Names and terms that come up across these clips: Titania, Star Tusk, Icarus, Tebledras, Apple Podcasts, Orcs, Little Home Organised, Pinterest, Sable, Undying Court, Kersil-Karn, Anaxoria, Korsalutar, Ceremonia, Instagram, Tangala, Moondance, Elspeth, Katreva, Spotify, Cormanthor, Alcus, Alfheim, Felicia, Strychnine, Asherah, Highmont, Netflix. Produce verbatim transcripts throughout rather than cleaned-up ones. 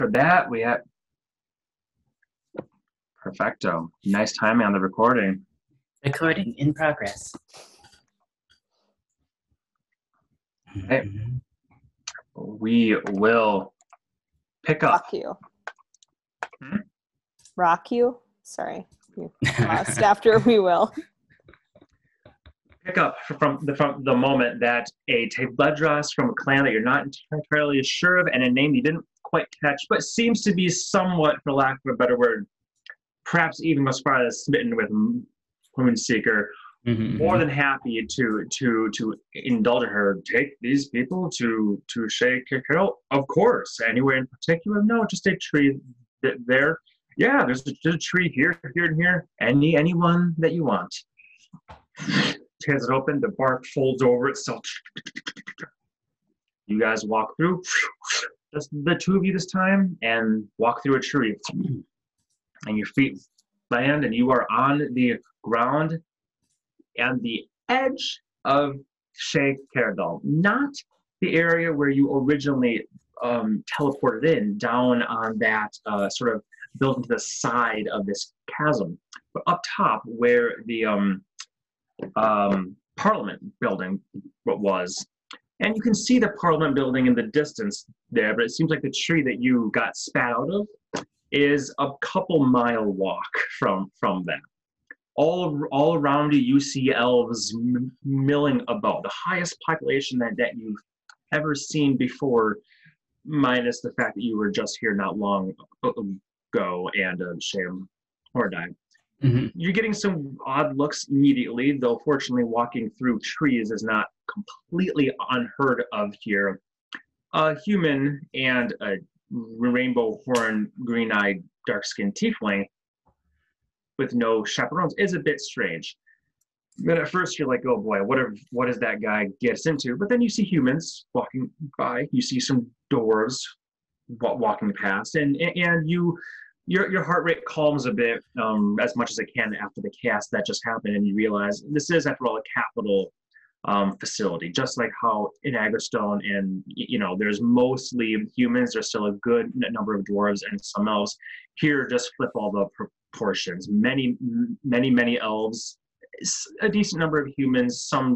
after that, we have... Perfecto. Nice timing on the recording. Recording in progress. Okay. We will pick up. Rock you. Hmm? Rock you? Sorry. You lost after we will. Pick up from the, from the moment that a Tebledras from a clan that you're not entirely sure of and a name you didn't quite catch, but seems to be somewhat, for lack of a better word, perhaps even as far as smitten with Moonseeker, mm-hmm, more than happy to to to indulge her. Take these people to to Sheikh Karadal, of course. Anywhere in particular? No, just a tree there. Yeah, there's a, there's a tree here, here, and here. Any anyone that you want. Tears it open. The bark folds over itself. You guys walk through. Just the two of you this time, and walk through a tree. And your feet land, and you are on the ground and the edge of Sheikh Karadal, not the area where you originally um, teleported in, down on that uh, sort of built into the side of this chasm, but up top where the um, um, Parliament building was. And you can see the Parliament building in the distance there, but it seems like the tree that you got spat out of is a couple mile walk from from that. All all around you, you see elves m milling about, the highest population that, that you've ever seen before, minus the fact that you were just here not long ago and uh, Shae Mordi. Mm-hmm. You're getting some odd looks immediately, though fortunately walking through trees is not completely unheard of here. A human and a rainbow horn, green-eyed, dark-skinned tiefling with no chaperones is a bit strange. But at first you're like, oh boy, what if, what does that guy gets into? But then you see humans walking by, you see some dwarves walking past, and and you your your heart rate calms a bit, um, as much as it can after the chaos that just happened, and you realize this is, after all, a capital Um, facility, just like how in Agarstone, and you know, there's mostly humans, there's still a good number of dwarves and some elves. Here, just flip all the proportions. Many, many, many elves, a decent number of humans, some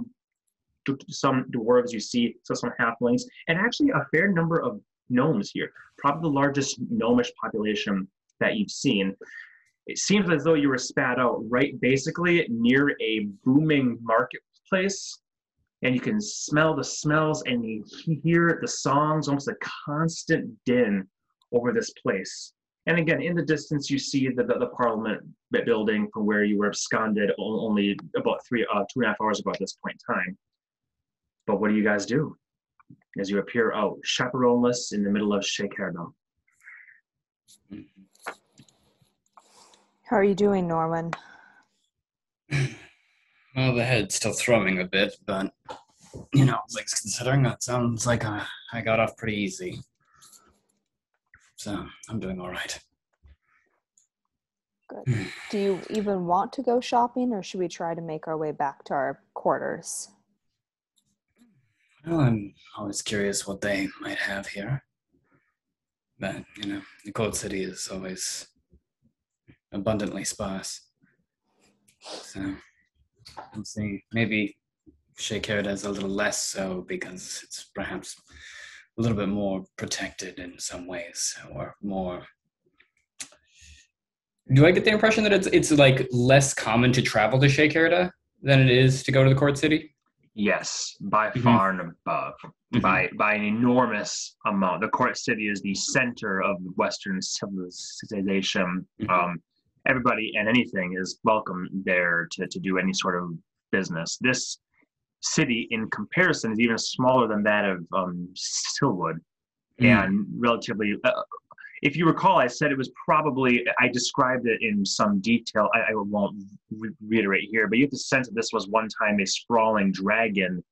some dwarves you see, so some halflings, and actually a fair number of gnomes here. Probably the largest gnomish population that you've seen. It seems as though you were spat out right basically near a booming marketplace. And you can smell the smells and you hear the songs, almost a constant din over this place. And again, in the distance, you see the, the, the Parliament building from where you were absconded only about three, uh, two and a half hours ago at this point in time. But what do you guys do as you appear out, chaperoneless, in the middle of Sheikh Karadal? How are you doing, Norwin? Well, the head's still throbbing a bit, but, you know, like, considering that sounds like I, I got off pretty easy. So, I'm doing all right. Good. Do you even want to go shopping, or should we try to make our way back to our quarters? Well, I'm always curious what they might have here. But, you know, the Cold City is always abundantly sparse. So... We'll see. Maybe Sheikh Karadal is a little less so because it's perhaps a little bit more protected in some ways, or more. Do I get the impression that it's it's like less common to travel to Sheikh Karadal than it is to go to the Court City? Yes, by mm-hmm. far and above, mm-hmm. by by an enormous amount. The Court City is the center of Western civilization. Mm-hmm. Um, Everybody and anything is welcome there to, to do any sort of business. This city, in comparison, is even smaller than that of um, Silwood. Mm. And relatively, uh, if you recall, I said it was probably, I described it in some detail. I, I won't re reiterate here, but you have the sense that this was one time a sprawling dragon.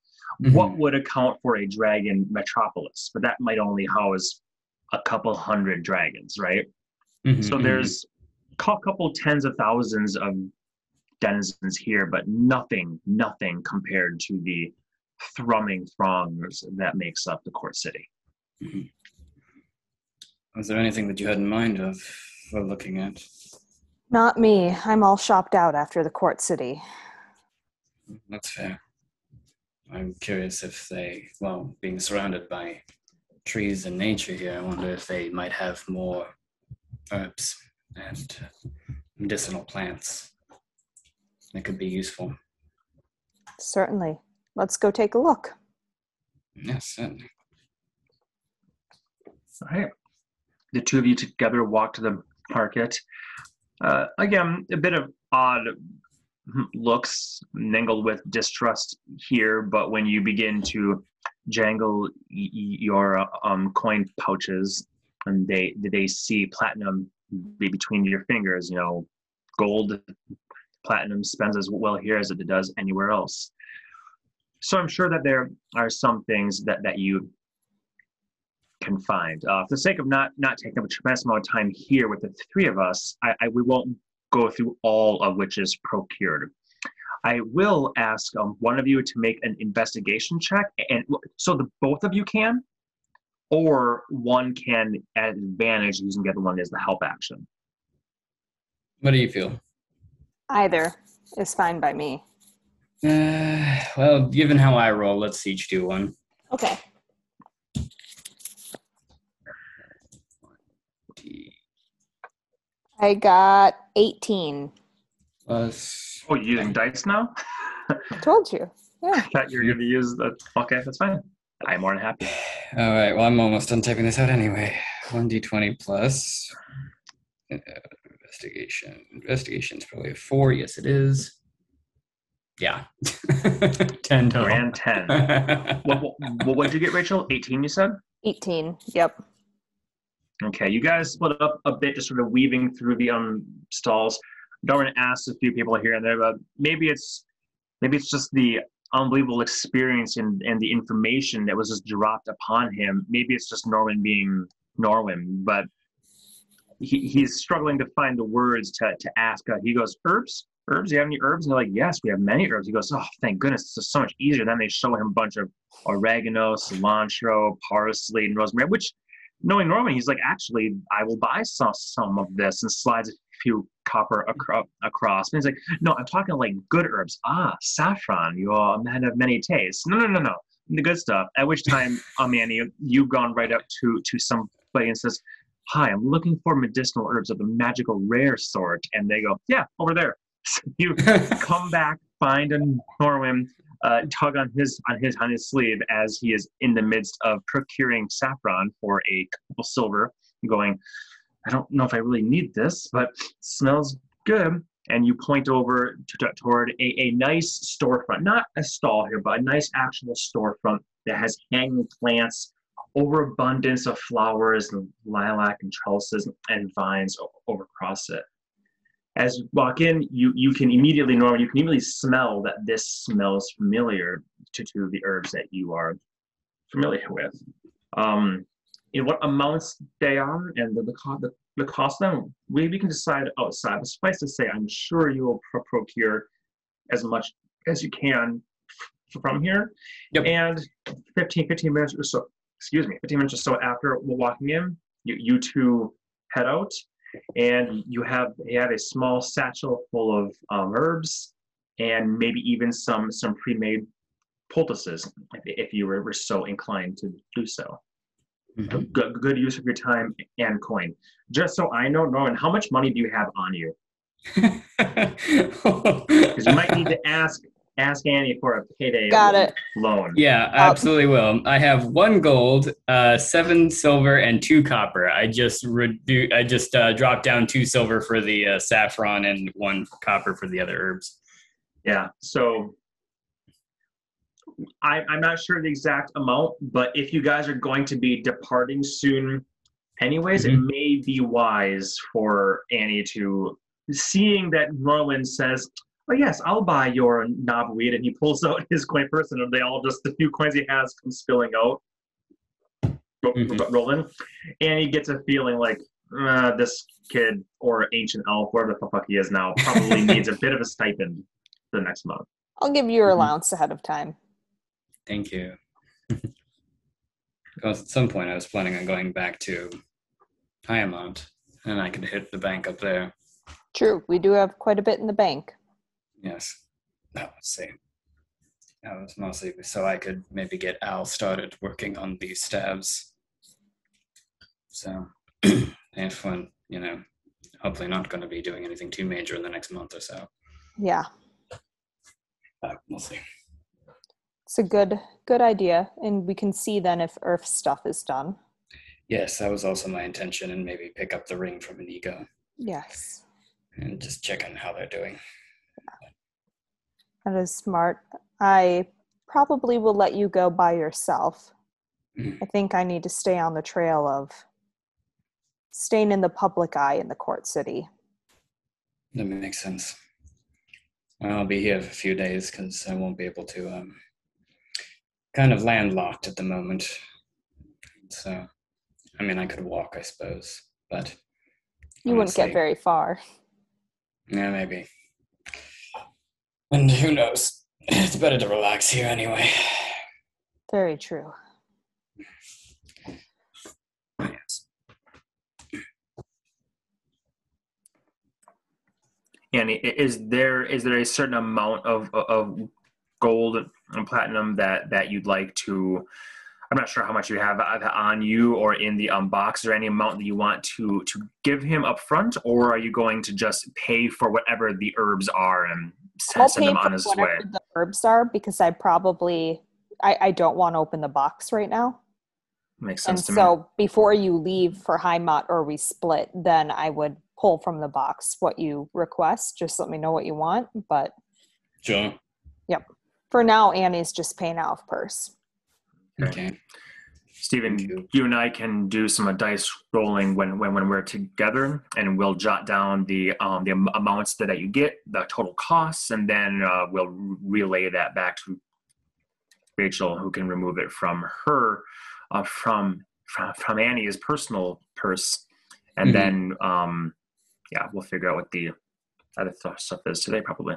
Mm-hmm. What would account for a dragon metropolis? But that might only house a couple hundred dragons, right? Mm-hmm, so there's... a couple tens of thousands of denizens here, but nothing, nothing compared to the thrumming throngs that makes up the Court City. Mm-hmm. Was there anything that you had in mind of for looking at? Not me. I'm all shopped out after the Court City. That's fair. I'm curious if they, well, being surrounded by trees and nature here, I wonder if they might have more herbs and medicinal plants that could be useful. Certainly. Let's go take a look. Yes, certainly. All right. The two of you together walk to the market. Uh, again, a bit of odd looks mingled with distrust here, but when you begin to jangle y- your um, coin pouches, and they they see platinum be between your fingers, you know, gold, platinum spends as well here as it does anywhere else. So I'm sure that there are some things that, that you can find. Uh, for the sake of not, not taking up a tremendous amount of time here with the three of us, I, I we won't go through all of which is procured. I will ask um, one of you to make an investigation check, and so the both of you can, or one can at advantage using the other one as the help action. What do you feel? Either is fine by me. Uh, well, given how I roll, let's each do one. Okay. I got eighteen. Plus, oh, you're using dice now? I told you. Yeah. I thought you were going to use the... Okay, that's fine. I'm more than happy. All right, well, I'm almost done typing this out anyway. one d twenty plus... Uh, investigation. Investigation's probably a four. Yes, it is. Yeah. ten total. Grand ten. what, what, what did you get, Rachel? eighteen, you said? eighteen, yep. Okay, you guys split up a bit, just sort of weaving through the um stalls. Norwin asked a few people here and there, but maybe it's maybe it's just the unbelievable experience and, and the information that was just dropped upon him. Maybe it's just Norwin being Norwin, but he, he's struggling to find the words to, to ask. Uh, he goes, herbs? Herbs? Do you have any herbs? And they're like, yes, we have many herbs. He goes, oh, thank goodness, this is so much easier. Then they show him a bunch of oregano, cilantro, parsley, and rosemary, which... Knowing Norman, he's like, actually, I will buy some, some of this, and slides a few copper acro- across. And he's like, no, I'm talking like good herbs. Ah, saffron, you're a man of many tastes. No, no, no, no, the good stuff. At which time, Amani, um, you've gone right up to, to somebody and says, hi, I'm looking for medicinal herbs of the magical rare sort. And they go, yeah, over there. So you come back, find a Norwin, Uh, tug on his on his on his sleeve as he is in the midst of procuring saffron for a couple silver, going, I don't know if I really need this, but smells good. And you point over to, to, toward a, a nice storefront, not a stall here, but a nice actual storefront that has hanging plants, overabundance of flowers and lilac and trellises and vines over across it. As you walk in, you, you can immediately, Norman, you can immediately smell that this smells familiar to, to the herbs that you are familiar with. Um, in what amounts they are and the, the, the cost of them, we, we can decide outside. But suffice to say, I'm sure you will pro- procure as much as you can f- from here. Yep. And fifteen, fifteen minutes or so, excuse me, fifteen minutes or so after we're walking in, you, you two head out. And you have you have a small satchel full of um, herbs, and maybe even some some pre-made poultices, if, if you were, were so inclined to do so. Mm-hmm. Good, good use of your time and coin. Just so I know, Norman, how much money do you have on you? Because you might need to ask ask Annie for a payday Got it. loan. Yeah, I absolutely will. I have one gold, uh, seven silver, and two copper. I just redu- I just uh, dropped down two silver for the uh, saffron and one copper for the other herbs. Yeah, so I, I'm not sure the exact amount, but if you guys are going to be departing soon anyways, mm-hmm. It may be wise for Annie to, seeing that Merlin says, oh, yes, I'll buy your knobweed. And he pulls out his coin purse, and they all just, the few coins he has come spilling out, mm-hmm. rolling. And he gets a feeling like, uh, this kid or ancient elf, whatever the fuck he is now, probably needs a bit of a stipend for the next month. I'll give you your mm-hmm. allowance ahead of time. Thank you. Because at some point I was planning on going back to Highmont, and I could hit the bank up there. True. We do have quite a bit in the bank. Yes. Oh, let's see. That was mostly so I could maybe get Al started working on these stabs. So, if one, you know, hopefully not going to be doing anything too major in the next month or so. Yeah. Uh, we'll see. It's a good, good idea, and we can see then if Earth stuff is done. Yes, that was also my intention, and maybe pick up the ring from Anigo. Yes. And just check on how they're doing. Yeah. That is smart. I probably will let you go by yourself. Mm. I think I need to stay on the trail of staying in the public eye in the court city. That makes sense. I'll be here for a few days because I won't be able to, um, kind of landlocked at the moment. So, I mean, I could walk, I suppose, but... You honestly wouldn't get very far. Yeah, maybe. And who knows? It's better to relax here anyway. Very true. Yes. Annie, is there is there a certain amount of of gold and platinum that, that you'd like to? I'm not sure how much you have on you or in the um, box, or any amount that you want to to give him up front, or are you going to just pay for whatever the herbs are and send, send them on his way? I'll pay for whatever the herbs are, because I probably I, I don't want to open the box right now. Makes sense to me. And so before you leave for Highmont or we split, then I would pull from the box what you request. Just let me know what you want, but... Sure. Yep. For now, Annie's just paying out of purse. Okay. Stephen, you. you and I can do some dice rolling when, when, when we're together, and we'll jot down the um the amounts that, that you get, the total costs, and then uh, we'll relay that back to Rachel, who can remove it from her, uh, from, from from Annie's personal purse, and mm-hmm. then um yeah, we'll figure out what the other stuff is today probably.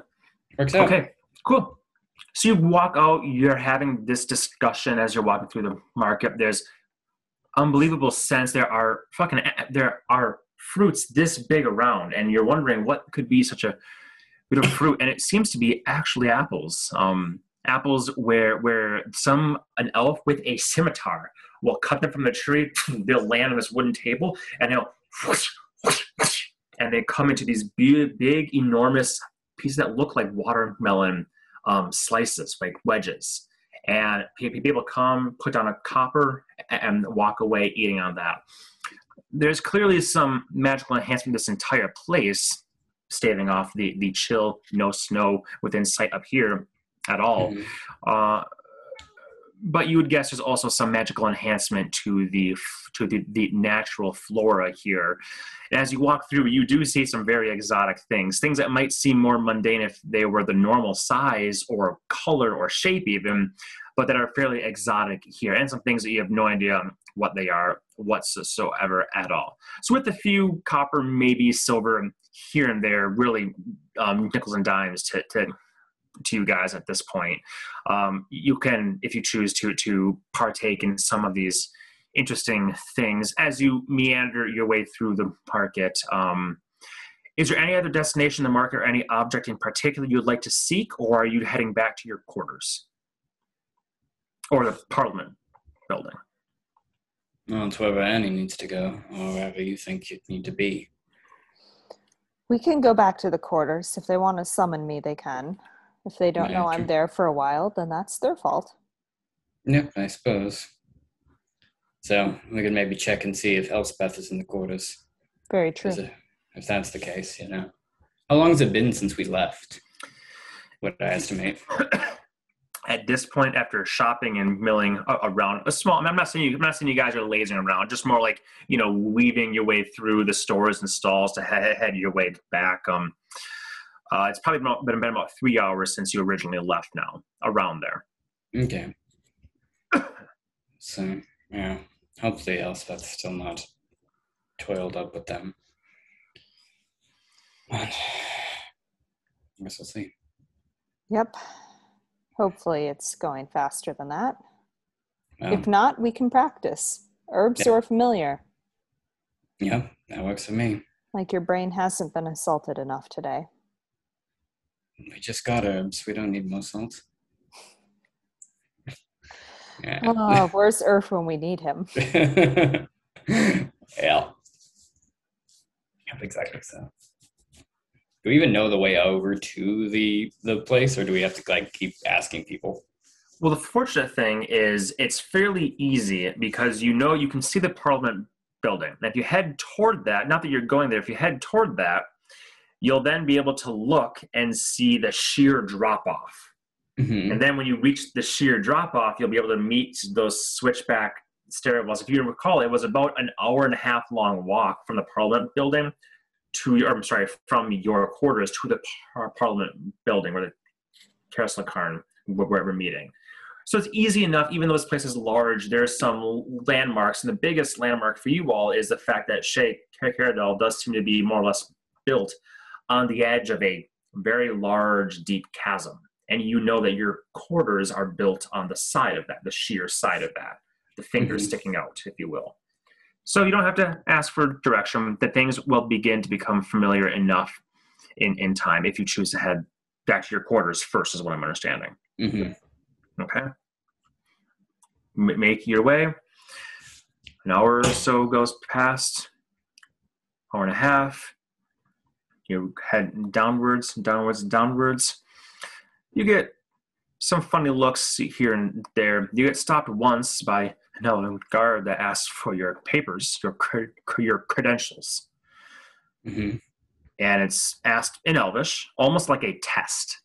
Works out. Okay, cool. So you walk out, you're having this discussion as you're walking through the market. There's unbelievable scents. There are fucking, there are fruits this big around, and you're wondering what could be such a bit of fruit. And it seems to be actually apples. Um, apples where where some, an elf with a scimitar will cut them from the tree. They'll land on this wooden table, and they'll whoosh, whoosh, whoosh, and they come into these big, big, enormous pieces that look like watermelon Um, slices, like wedges, and people come, put down a copper, and walk away eating on that. There's clearly some magical enhancement to this entire place, staving off the, the chill, no snow within sight up here at all. Mm-hmm. Uh, but you would guess there's also some magical enhancement to the to the, the natural flora here. And as you walk through, you do see some very exotic things, things that might seem more mundane if they were the normal size or color or shape even, but that are fairly exotic here, and some things that you have no idea what they are whatsoever at all. So with a few copper, maybe silver here and there, really um, nickels and dimes to, to to you guys at this point. Um, you can, if you choose to, to partake in some of these interesting things as you meander your way through the market. Um, is there any other destination in the market, or any object in particular you'd like to seek, or are you heading back to your quarters? Or the Parliament building? Well, it's wherever Annie needs to go, or wherever you think you'd need to be. We can go back to the quarters. If they want to summon me, they can. If they don't yeah, know true. I'm there for a while, then that's their fault. Yep, I suppose. So we could maybe check and see if Elspeth is in the quarters. Very true. It, if that's the case, you know. How long has it been since we left? What did I estimate? At this point, after shopping and milling around a small, I'm not saying you, I'm not saying you guys are lazing around, just more like, you know, weaving your way through the stores and stalls to head your way back. Um, Uh, it's probably been about three hours since you originally left now, around there. Okay. So, yeah, hopefully Elspeth's still not toiled up with them. I guess we'll see. Yep. Hopefully it's going faster than that. Um, if not, we can practice. Herbs yeah. are familiar. Yep, that works for me. Like your brain hasn't been assaulted enough today. We just got herbs. We don't need more salt. Yeah. Oh, where's Urf when we need him? Yeah. Yep, exactly so. Do we even know the way over to the the place, or do we have to like keep asking people? Well, the fortunate thing is it's fairly easy because you know you can see the Parliament building. And if you head toward that, not that you're going there, if you head toward that, you'll then be able to look and see the sheer drop-off. Mm-hmm. And then when you reach the sheer drop-off, you'll be able to meet those switchback stairwells. If you recall, it was about an hour and a half long walk from the Parliament building to your, I'm sorry, from your quarters to the par- Parliament building where the Kersil-Karn were meeting. So it's easy enough, even though this place is large, there's some landmarks, and the biggest landmark for you all is the fact that Sheikh Karadal does seem to be more or less built on the edge of a very large, deep chasm. And you know that your quarters are built on the side of that, the sheer side of that, the fingers mm-hmm. sticking out, if you will. So you don't have to ask for direction. The things will begin to become familiar enough in, in time if you choose to head back to your quarters first, is what I'm understanding. Mm-hmm. Okay. M- make your way. An hour or so goes past, hour and a half. You head downwards, downwards, downwards. You get some funny looks here and there. You get stopped once by an old guard that asks for your papers, your your credentials. Mm-hmm. And it's asked in Elvish, almost like a test.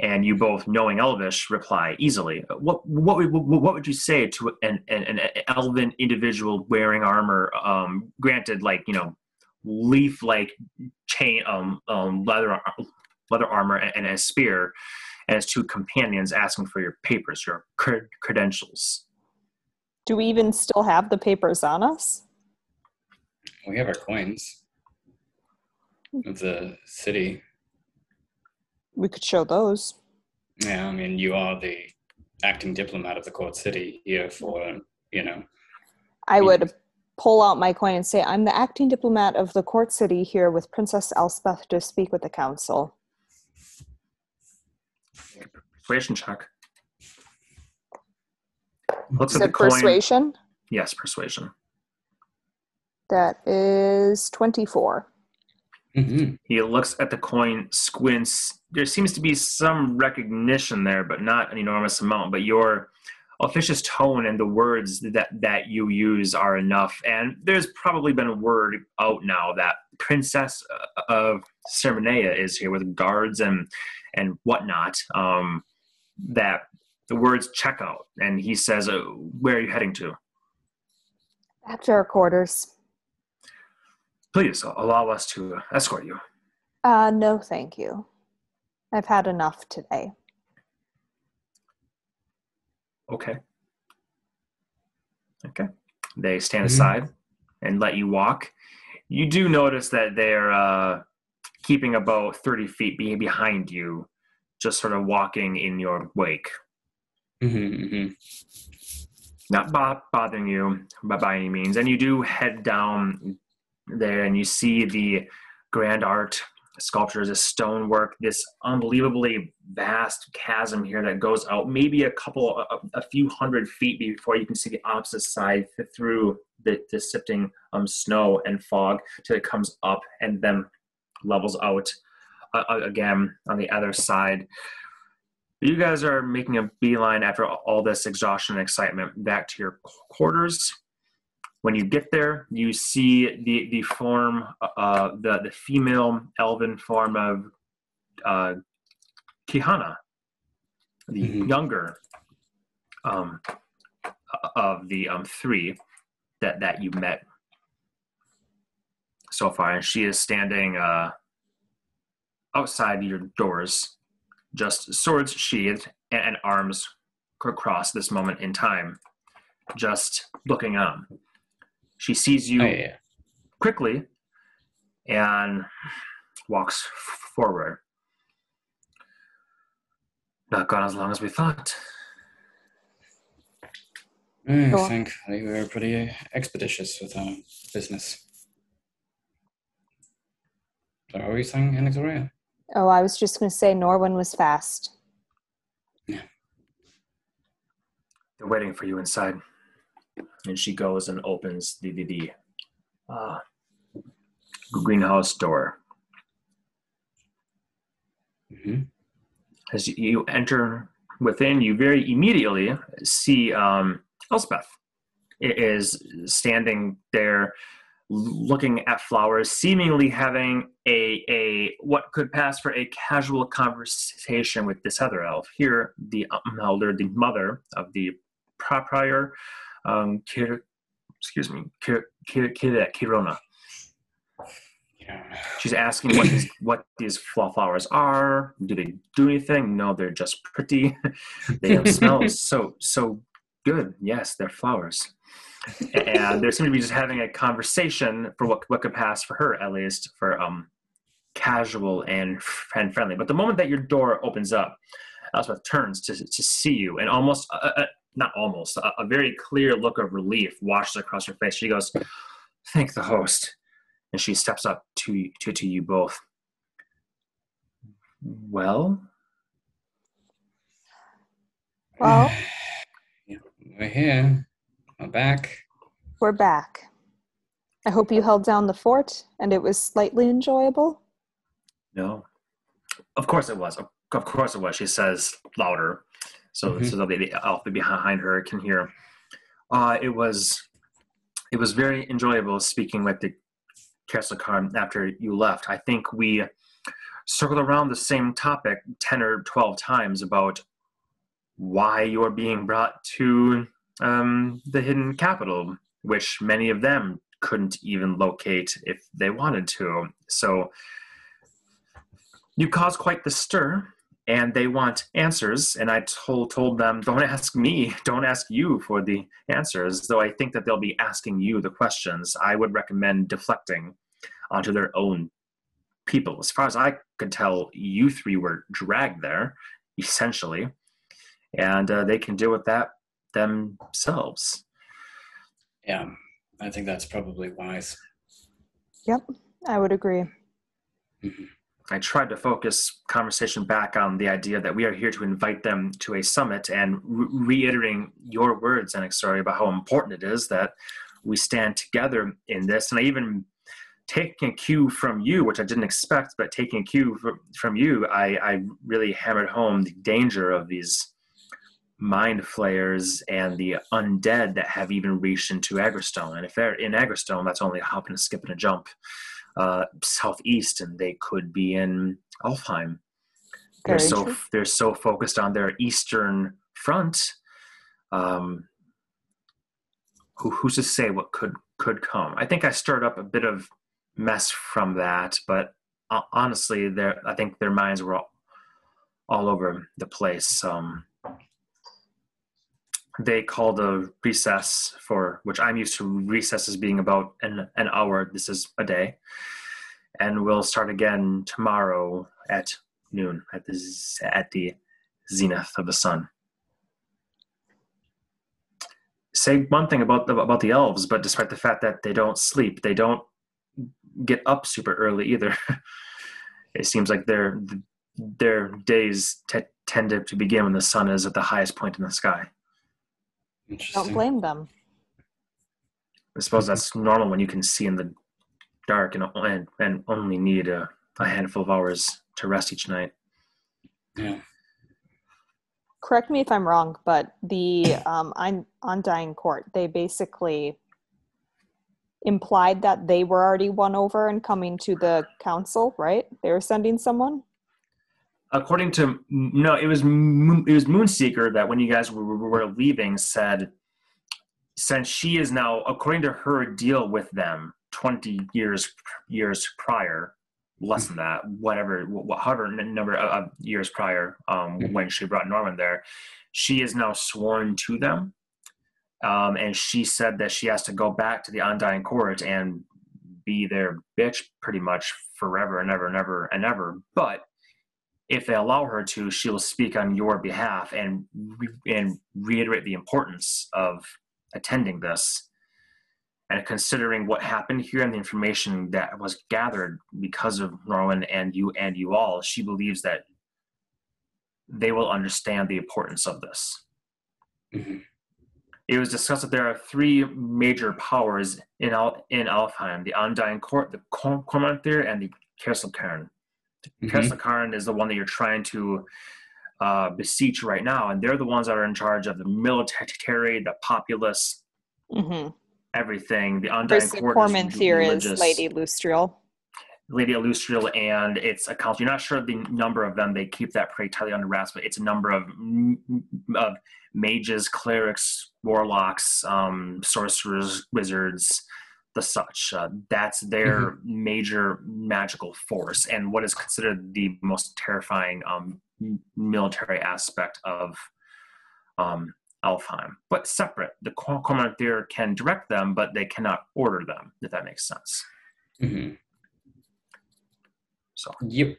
And you both, knowing Elvish, reply easily. What what what would you say to an an, an elven individual wearing armor? Um, granted, like you know, leaf-like chain, um, um, leather leather armor, and a spear. And his two companions asking for your papers, your cred- credentials. Do we even still have the papers on us? We have our coins of the city. We could show those. Yeah, I mean, you are the acting diplomat of the court city here for, you know. I would pull out my coin and say, I'm the acting diplomat of the court city here with Princess Elspeth to speak with the council. Persuasion check. Looks at the coin. Persuasion? Yes, persuasion. That is twenty-four. Mm-hmm. He looks at the coin, squints. There seems to be some recognition there, but not an enormous amount. But your officious tone and the words that, that you use are enough. And there's probably been a word out now that Princess of Ceremonia is here with guards and and whatnot. Um, that the words check out, and he says, uh, where are you heading to? Back to our quarters. Please allow us to escort you. Uh, no, thank you. I've had enough today. Okay. Okay. They stand mm-hmm. aside and let you walk. You do notice that they're uh, keeping about thirty feet behind you, just sort of walking in your wake. Mm-hmm, mm-hmm. Not bo- bothering you by, by any means. And you do head down there and you see the grand art sculptures, the stonework, this unbelievably vast chasm here that goes out maybe a couple, a, a few hundred feet before you can see the opposite side through the, the sifting um, snow and fog till it comes up and then levels out uh, again on the other side. You guys are making a beeline after all this exhaustion and excitement back to your quarters. When you get there, you see the the form, uh, the the female elven form of uh, Kihana, the mm-hmm. younger um, of the um, three that that you met so far, and she is standing uh, outside your doors. Just swords sheathed and arms across this moment in time, just looking on. She sees you oh, yeah. quickly and walks forward. Not gone as long as we thought. I think we were pretty expeditious with our business. Sorry, what were you saying, Anaxoria? Oh, I was just going to say Norwin was fast. Yeah. They're waiting for you inside. And she goes and opens the, the, the uh, greenhouse door. Mm-hmm. As you enter within, you very immediately see um, Elspeth is standing there looking at flowers, seemingly having a, a what could pass for a casual conversation with this other elf. Here, the um, elder, the mother of the prior, um, Kir, excuse me, Kir, Kir, Kir, Kirona. She's asking what these, what these flowers are. Do they do anything? No, they're just pretty. They smell so so good. Yes, they're flowers. And they seem to be just having a conversation for what what could pass for her, at least, for um casual and and friendly. But the moment that your door opens up, Elspeth turns to to see you, and almost a, a, not almost a, a very clear look of relief washes across her face. She goes, "Thank the host." And she steps up to, to to you both. Well? Well? Yeah, we're here. We're back. We're back. I hope you held down the fort and it was slightly enjoyable. No. Of course it was. Of, of course it was. She says louder. So, mm-hmm. so the, the elf behind her can hear. Uh, it was it was very enjoyable speaking with the Kersil-Karn after you left. I think we circled around the same topic ten or twelve times about why you're being brought to um, the hidden capital, which many of them couldn't even locate if they wanted to. So you caused quite the stir, and they want answers, and I told, told them, don't ask me, don't ask you for the answers, though I think that they'll be asking you the questions. I would recommend deflecting onto their own people. As far as I could tell, you three were dragged there, essentially, and uh, they can deal with that themselves. Yeah, I think that's probably wise. Yep, I would agree. Mm-hmm. I tried to focus conversation back on the idea that we are here to invite them to a summit and re- reiterating your words, Anaxoria, about how important it is that we stand together in this. And I even taking a cue from you, which I didn't expect, but taking a cue from you, I, I really hammered home the danger of these mind flayers and the undead that have even reached into Agarstone. And if they're in Agarstone, that's only a hop and a skip and a jump. Uh, southeast, and they could be in Alfheim. They're so they're so focused on their eastern front. Um, who, who's to say what could could come? I think I stirred up a bit of mess from that, but uh, honestly, there I think their minds were all, all over the place. Um, they called a recess for, which I'm used to recesses being about an, an hour. This is a day. And we'll start again tomorrow at noon at the, at the zenith of the sun. Say one thing about the, about the elves, but despite the fact that they don't sleep, they don't get up super early either. It seems like their, their days t- tend to begin when the sun is at the highest point in the sky. Don't blame them. I suppose that's normal when you can see in the dark and and, and only need a, a handful of hours to rest each night. Yeah. Correct me if I'm wrong, but the um, Undying Court, they basically implied that they were already won over and coming to the council, right? They were sending someone? According to no, it was it was Moonseeker that when you guys were, were leaving said, since she is now according to her deal with them twenty years years prior, less than that, whatever, however number of years prior, um, when she brought Norman there, she is now sworn to them, um, and she said that she has to go back to the Undying Court and be their bitch pretty much forever and ever and ever and ever, but. If they allow her to, she will speak on your behalf and re- and reiterate the importance of attending this. And considering what happened here and the information that was gathered because of Norwin and you and you all, she believes that they will understand the importance of this. Mm-hmm. It was discussed that there are three major powers in Al in Alfheim: the Undying Court, the Cormanthor, and the Kersil-Karn. Mm-hmm. Kersil-Karn is the one that you're trying to uh, besiege right now, and they're the ones that are in charge of the military, the populace, mm-hmm. everything. The Undying Court is religious. Is Lady Illustrial. Lady Illustrial, and its accounts. You're not sure of the number of them. They keep that pretty tightly under wraps, but it's a number of of mages, clerics, warlocks, um, sorcerers, wizards, the such. Uh, that's their mm-hmm. major magical force, and what is considered the most terrifying um, military aspect of um, Alfheim. But separate, the Cormanthor can direct them, but they cannot order them. If that makes sense. Mm-hmm. So. Yep.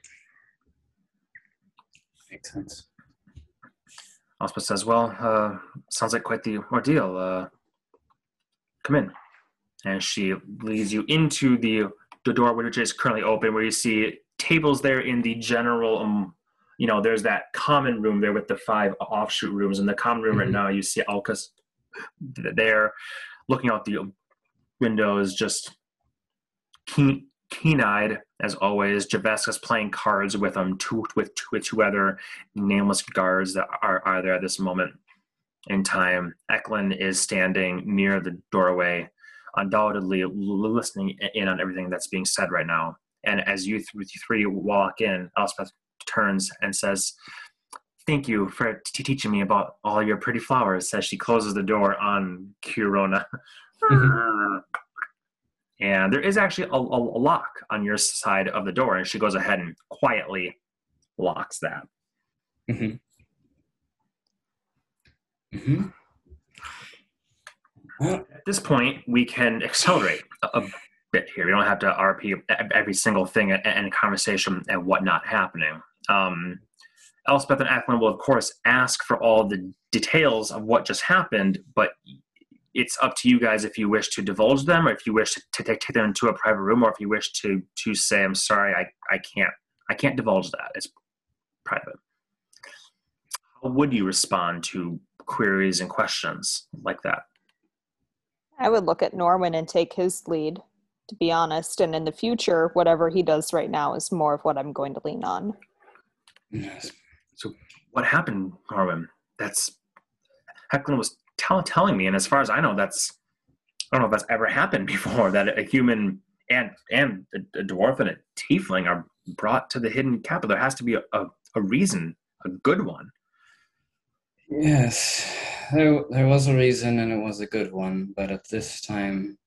Makes sense. Elspeth says, well, uh, sounds like quite the ordeal. Uh, come in. And she leads you into the, the door, which is currently open, where you see tables there in the general, um, you know, there's that common room there with the five offshoot rooms. In the common room mm-hmm. right now, you see Alcus there looking out the windows, just keen. Keen-eyed, as always, Javaska's playing cards with um two with two, with two other nameless guards that are, are there at this moment in time. Eklund is standing near the doorway, undoubtedly listening in on everything that's being said right now. And as you th three walk in, Elspeth turns and says, "Thank you for t teaching me about all your pretty flowers," as she closes the door on Kirona. And there is actually a, a, a lock on your side of the door, and she goes ahead and quietly locks that. Mm-hmm. Mm-hmm. Well, at this point, we can accelerate a, a bit here. We don't have to R P every single thing and, and conversation and whatnot happening. Um, Elspeth and Ackland will, of course, ask for all the details of what just happened, but it's up to you guys if you wish to divulge them, or if you wish to take them into a private room, or if you wish to to say, "I'm sorry, I I can't I can't divulge that. It's private." How would you respond to queries and questions like that? I would look at Norwin and take his lead, to be honest. And in the future, whatever he does right now is more of what I'm going to lean on. Yes. So what happened, Norwin? That's Eklund was. Tell, telling me, and as far as I know, that's I don't know if that's ever happened before, that a human and and a dwarf and a tiefling are brought to the hidden capital. There has to be a, a, a reason, a good one. Yes, there, there was a reason, and it was a good one, but at this time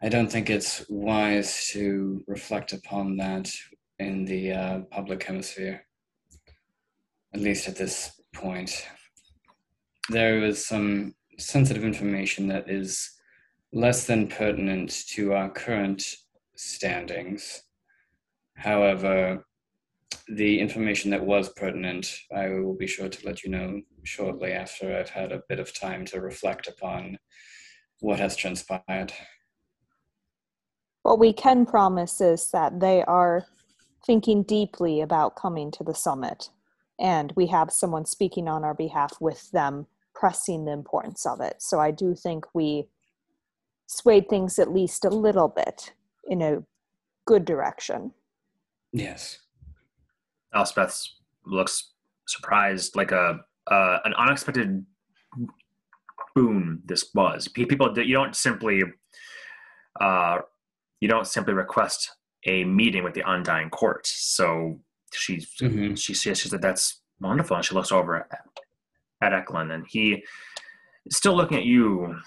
I don't think it's wise to reflect upon that in the uh, public hemisphere, at least at this point. There is some sensitive information that is less than pertinent to our current standings. However, the information that was pertinent, I will be sure to let you know shortly after I've had a bit of time to reflect upon what has transpired. What we can promise is that they are thinking deeply about coming to the summit, and we have someone speaking on our behalf with them, pressing the importance of it. So I do think we swayed things at least a little bit in a good direction. Yes. Elspeth looks surprised, like a uh, an unexpected boon this was. People, you don't simply uh, you don't simply request a meeting with the Undying Court. So she mm-hmm. she says she said that's wonderful, and she looks over at at Eklund, and he is still looking at you,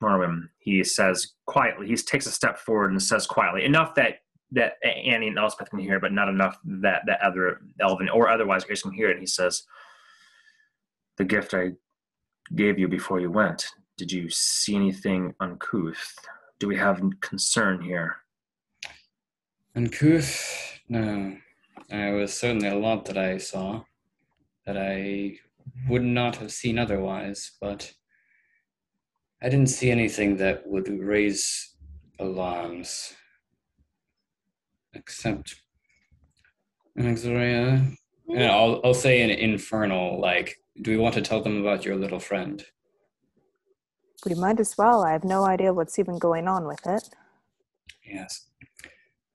Norwin. He says quietly, he takes a step forward and says quietly, enough that, that Annie and Elspeth can hear, but not enough that, that other elven or otherwise ears can hear it. And he says, "The gift I gave you before you went, did you see anything uncouth? Do we have concern here?" Uncouth? No. There was certainly a lot that I saw that I would not have seen otherwise, but I didn't see anything that would raise alarms, except Anaxoria. And I'll, I'll say an infernal, like, do we want to tell them about your little friend? We might as well. I have no idea what's even going on with it. Yes.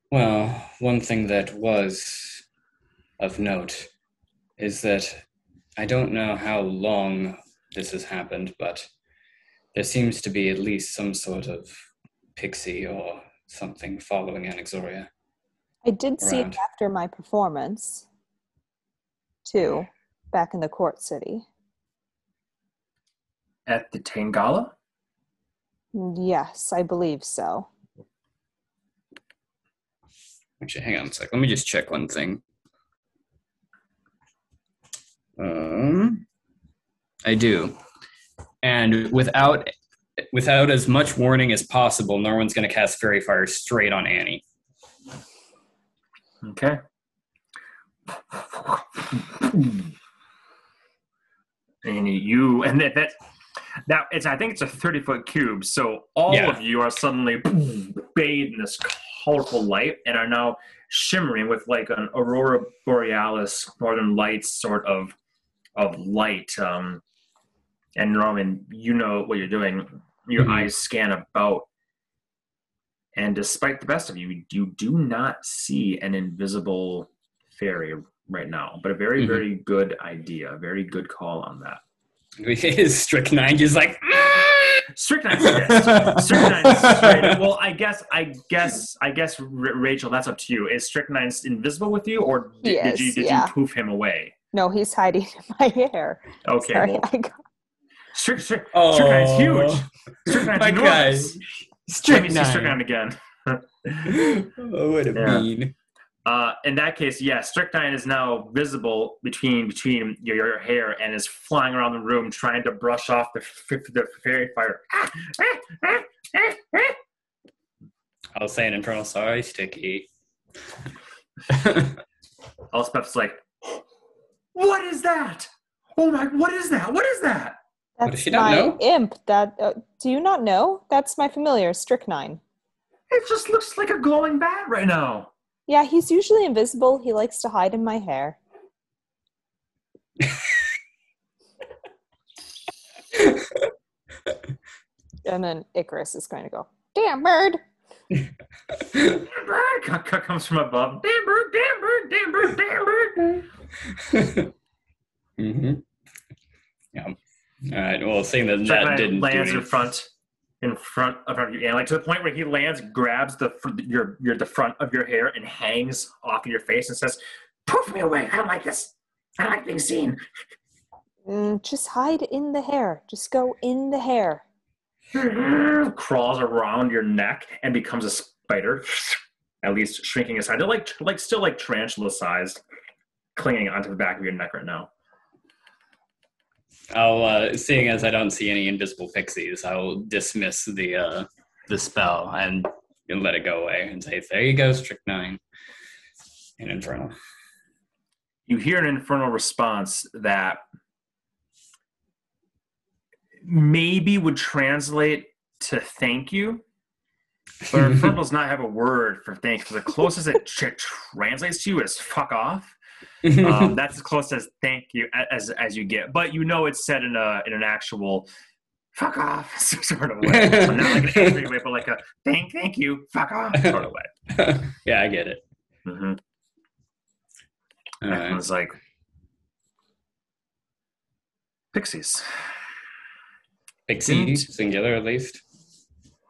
Well, one thing that was of note is that I don't know how long this has happened, but there seems to be at least some sort of pixie or something following Anaxoria. I did around. see it after my performance, too, back in the court city. At the Tangala? Yes, I believe so. Actually, hang on a sec. Let me just check one thing. Um, I do. And without without as much warning as possible, Norwin's going to cast Fairy Fire straight on Annie. Okay. Annie, you... And that... that Now, it's, I think it's a thirty-foot cube, so all yeah. of you are suddenly bathed in this colorful light and are now shimmering with like an aurora borealis, northern lights sort of of light. Um, and Norman, you know what you're doing. Your mm-hmm. eyes scan about. And despite the best of you, you do not see an invisible fairy right now. But a very, mm-hmm. very good idea. Very good call on that. Is Strychnine just like ah! Strychnine? Yes. Strychnine straight. Well, I guess, I guess, I guess, R- Rachel, that's up to you. Is Strychnine invisible with you, or did, is, did you did yeah. you poof him away? No, he's hiding in my hair. Okay. Sorry, well. I got... Stryc- Stryc- oh. Strychnine's huge. Strychnine's enormous. Strychnine. Let me see Strychnine again. oh, what a yeah. mean. Uh, in that case, yes, yeah, Strychnine is now visible between between your, your hair and is flying around the room trying to brush off the, the fairy fire. I'll say an internal sorry, Sticky. Elspeth's like, what is that? Oh my, what is that? What is that? That's what, does she not my know? Imp. That, uh, do you not know? That's my familiar, Strychnine. It just looks like a glowing bat right now. Yeah, he's usually invisible. He likes to hide in my hair. And then Icarus is going to go, damn bird! Damn bird! C- c- comes from above. Damn bird, damn bird, damn bird, damn bird! mm-hmm. Yeah. All right, well, seeing that that didn't lands do in front. In front of you, and like to the point where he lands, grabs the your your the front of your hair and hangs off of your face and says, "Poof me away! I don't like this. I don't like being seen." Mm, just hide in the hair. Just go in the hair. Crawls around your neck and becomes a spider, at least shrinking aside. They're like like still like tarantula sized, clinging onto the back of your neck right now. I'll, uh, seeing as I don't see any invisible pixies, I'll dismiss the uh, the spell and, and let it go away and say, there you go, Strychnine. An infernal. You hear an infernal response that maybe would translate to thank you, but infernal does not have a word for thanks. The closest it tr- translates to you is fuck off. um, that's as close as thank you as as you get, but you know it's said in a in an actual fuck off sort of way, so not like an angry way, but like a thank thank you fuck off sort of way. Yeah, I get it. Mm-hmm. And right. I was like, pixies, pixie singular at least.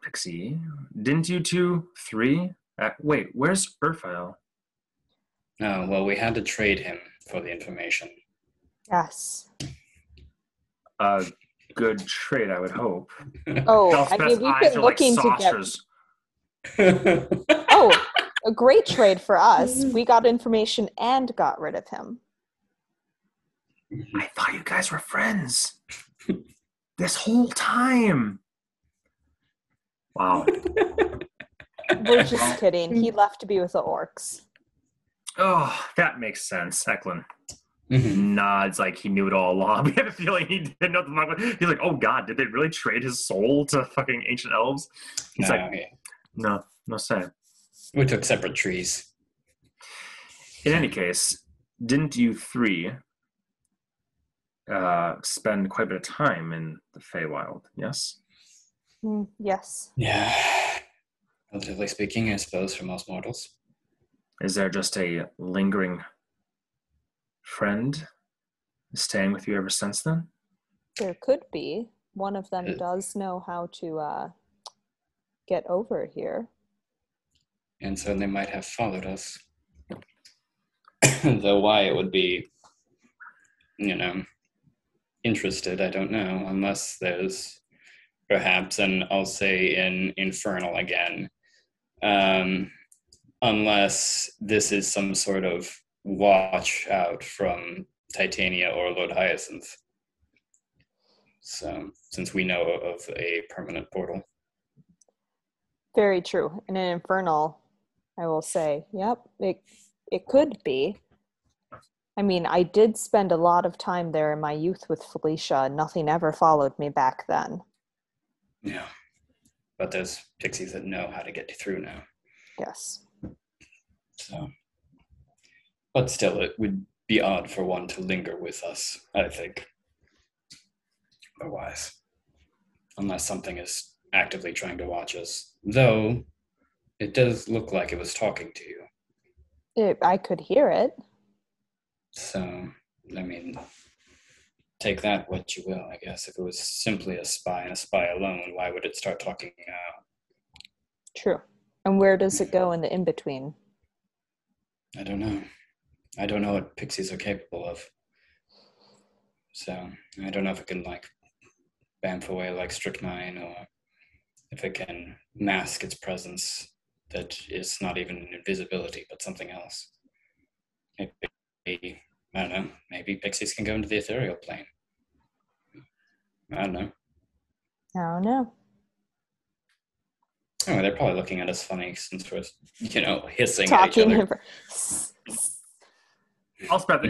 Pixie, didn't you two three? Uh, wait, where's Urfile? No, well, we had to trade him for the information. Yes. A uh, good trade, I would hope. Oh, I mean, we've been looking like together. Oh, a great trade for us. We got information and got rid of him. I thought you guys were friends. This whole time. Wow. We're just kidding. He left to be with the orcs. Oh, that makes sense, Eklund. Mm-hmm. Nods like he knew it all along. We have a feeling he didn't know the fuck was. He's like, oh god, did they really trade his soul to fucking ancient elves? He's uh, like, yeah. no, no say. We took separate trees. In any case, didn't you three uh, spend quite a bit of time in the Feywild, yes? Mm, yes. Yeah. Relatively speaking, I suppose, for most mortals. Is there just a lingering friend staying with you ever since then? There could be. One of them uh, does know how to uh, get over here. And so they might have followed us. Though why it would be, you know, interested, I don't know, unless there's perhaps, and I'll say in Infernal again, um, unless this is some sort of watch out from Titania or Lord Hyacinth. So, since we know of a permanent portal. Very true. And in Infernal, I will say, yep, it it could be. I mean, I did spend a lot of time there in my youth with Felicia, and nothing ever followed me back then. Yeah. But there's pixies that know how to get through now. Yes. So, but still, it would be odd for one to linger with us, I think. Otherwise. Unless something is actively trying to watch us. Though, it does look like it was talking to you. It, I could hear it. So, I mean, take that what you will, I guess. If it was simply a spy and a spy alone, why would it start talking now? True. And where does it go in the in-between? I don't know. I don't know what pixies are capable of. So, I don't know if it can, like, bamf away like Strychnine, or if it can mask its presence that is not even an invisibility, but something else. Maybe, I don't know, maybe pixies can go into the ethereal plane. I don't know. I don't know. Oh, they're probably looking at us funny since we're, you know, hissing Talking at each other. Elspeth,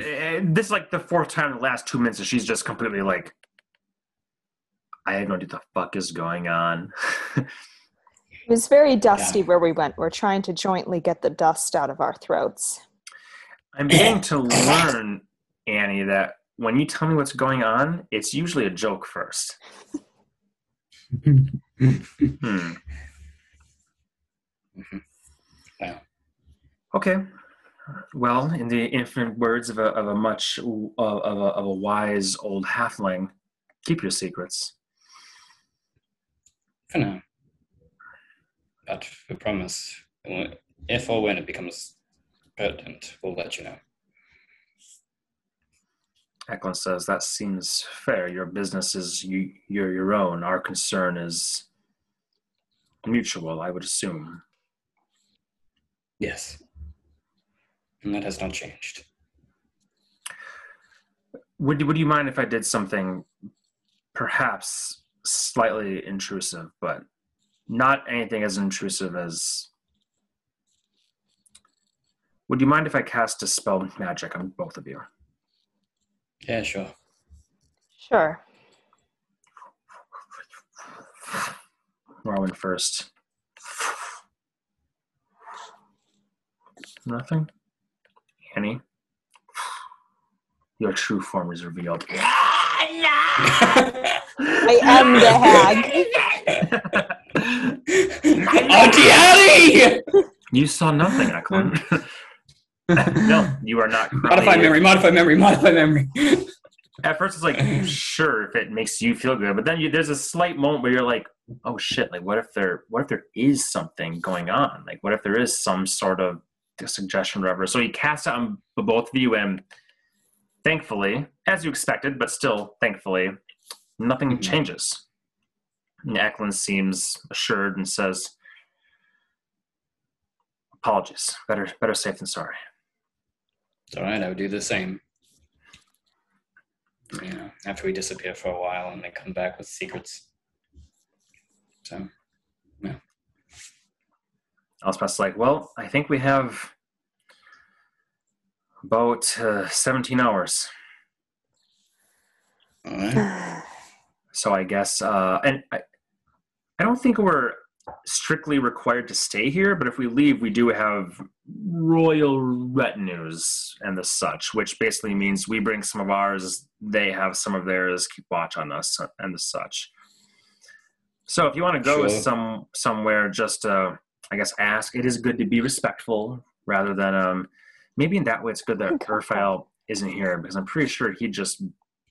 this is like the fourth time in the last two minutes that she's just completely like, I have no idea what the fuck is going on. It was very dusty yeah. where we went. We're trying to jointly get the dust out of our throats. I'm beginning to learn, Annie, that when you tell me what's going on, it's usually a joke first. hmm. Mm-hmm. Yeah. Okay. Well, in the infinite words of a of a much of a, of a wise old halfling, keep your secrets. For now. But we promise, if or when it becomes pertinent, we'll let you know. Eklund says that seems fair. Your business is you, you're your own. Our concern is mutual, I would assume. Yes. And that has not changed. Would, would you mind if I did something perhaps slightly intrusive, but not anything as intrusive as... Would you mind if I cast a spell magic on both of you? Yeah, sure. Sure. Norwin first. Nothing? Annie? Your true form is revealed. I am the hag. Auntie Annie! You saw nothing, Eklund. No, you are not. Modify memory, modify memory, modify memory. At first it's like, sure, if it makes you feel good. But then you, there's a slight moment where you're like, oh shit, like what if there, what if there is something going on? Like what if there is some sort of a suggestion, whatever. So he casts out on both of you, and thankfully, as you expected, but still, thankfully, nothing mm-hmm. changes. And Eklund seems assured and says, "Apologies. Better, better safe than sorry." It's all right. I would do the same. You know, after we disappear for a while, and they come back with secrets. So, yeah. Elspeth's like, well, I think we have About uh, seventeen hours. All right. So I guess, uh, and I, I don't think we're strictly required to stay here, but if we leave, we do have royal retinues and the such, which basically means we bring some of ours, they have some of theirs, keep watch on us and the such. So if you want to go sure. some somewhere, just uh, I guess ask. It is good to be respectful rather than um, maybe in that way it's good that Urfile isn't here, because I'm pretty sure he'd just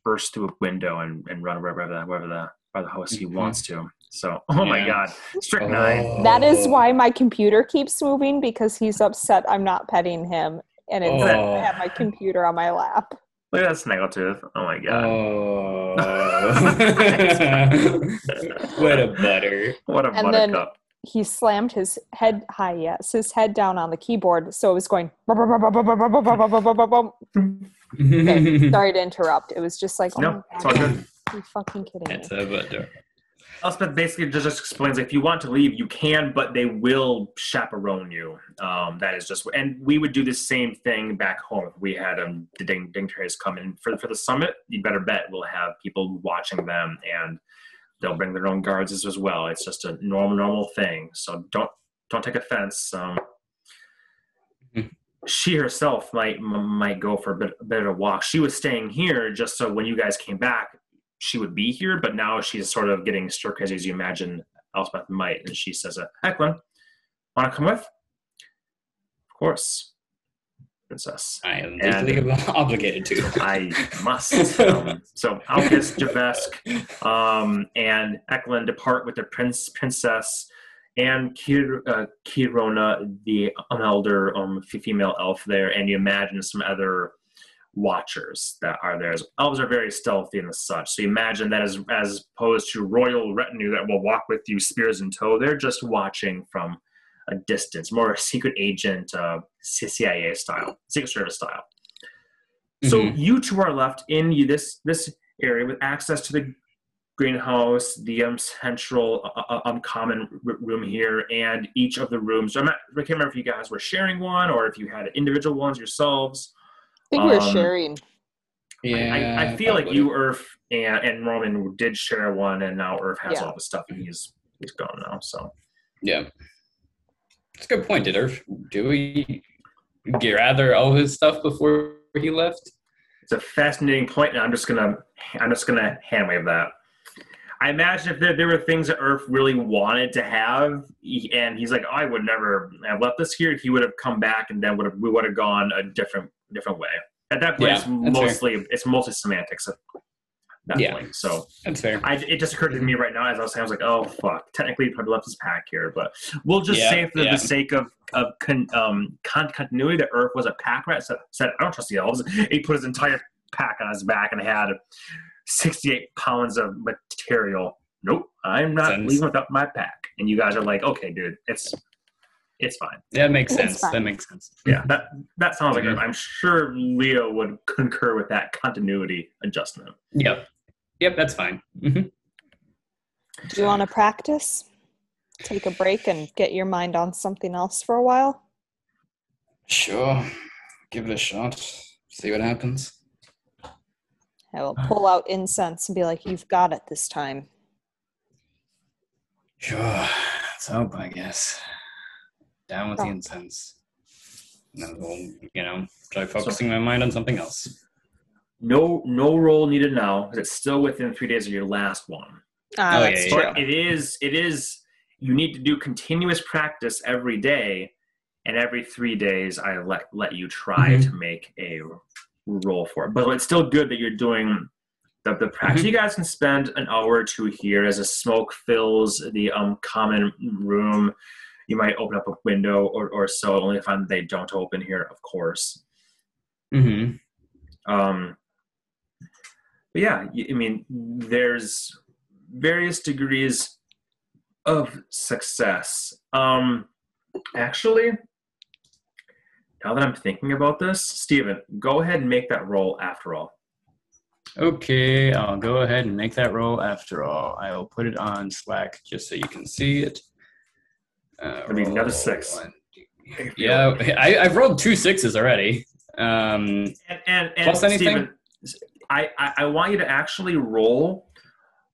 burst through a window and, and run wherever the wherever the by the host mm-hmm. he wants to. So oh yeah. my God, Strychnine. Oh. That is why my computer keeps moving, because he's upset I'm not petting him, and it's oh. I have my computer on my lap. Look at that snaggle tooth. Oh my God. Oh. What a butter. What a and butter cup. He slammed his head high, yes, his head down on the keyboard, so it was going. Okay, sorry to interrupt. It was just like, oh, no, it's all good. You're fucking kidding me. It's a butter. Elspeth basically just, just explains, like, if you want to leave, you can, but they will chaperone you. Um, that is just, and we would do the same thing back home. If we had um, the ding dignitaries come in for for the summit, you better bet we'll have people watching them, and they'll bring their own guards as well. It's just a normal normal thing. So don't don't take offense. Um, she herself might might go for a bit, a bit of a walk. She was staying here just so when you guys came back, she would be here, but now she's sort of getting stir crazy, as you imagine Elspeth might, and she says, uh, Eklund, want to come with? Of course, princess. I am legally obligated to. I must. Um, so Alcus, Javesk, um, and Eklund depart with the prince, princess, and Kir, uh, Kirona, the um, elder um, female elf there, and you imagine some other watchers that are there. Elves are very stealthy and such, so you imagine that as as opposed to royal retinue that will walk with you spears in tow, they're just watching from a distance, more secret agent, uh, C I A style, secret service style. Mm-hmm. So you two are left in you this this area with access to the greenhouse, the um, central uh, um, common r- room here, and each of the rooms. I'm not, I can't remember if you guys were sharing one or if you had individual ones yourselves. I think we were um, sharing. Yeah, I, I feel probably. Like you, Urf, and, and Norman did share one, and now Urf has yeah. all the stuff, and he's he's gone now. So, yeah, it's a good point. Did Urf do we gather all his stuff before he left? It's a fascinating point, and I'm just gonna I'm just gonna hand wave that. I imagine if there, there were things that Urf really wanted to have, and he's like, oh, I would never have left this here. He would have come back, and then would have, we would have gone a different different way. At that point, yeah, it's mostly fair. It's mostly semantics. At that yeah, point. So that's fair. I, it just occurred to me right now as I was saying, I was like, oh fuck. Technically, he probably left his pack here, but we'll just yeah, say for yeah. the sake of of con, um, con, continuity that Urf was a pack rat. So said, I don't trust the elves. He put his entire pack on his back and had sixty-eight pounds of material. Nope, I'm not sense. leaving without my pack. And you guys are like, okay, dude, it's it's fine. That makes sense. That makes sense. Yeah, that that sounds like mm-hmm. I'm sure Leo would concur with that continuity adjustment. Yep. Yep, that's fine. Mm-hmm. Do you want to practice? Take a break and get your mind on something else for a while? Sure. Give it a shot. See what happens. I will pull out incense and be like, you've got it this time. Sure. Let's hope, I guess. Down with oh. the incense. And we'll, you know, try focusing so, my mind on something else. No no roll needed now, because it's still within three days of your last one. Uh, oh, that's yeah, true. But it is, it is, you need to do continuous practice every day, and every three days I let, let you try mm-hmm. to make a roll for it. But it's still good that you're doing the, the practice. Mm-hmm. You guys can spend an hour or two here as the smoke fills the um common room. You might open up a window or, or so, only if I'm, they don't open here, of course. Mm-hmm. Um, but yeah, I mean, there's various degrees of success. Um, actually, now that I'm thinking about this, Steven, go ahead and make that roll after all. Okay, I'll go ahead and make that roll after all. I will put it on Slack just so you can see it. Uh, I mean, another six. One, yeah, I, I've rolled two sixes already. Um, and and, and plus anything? Steven, I, I, I want you to actually roll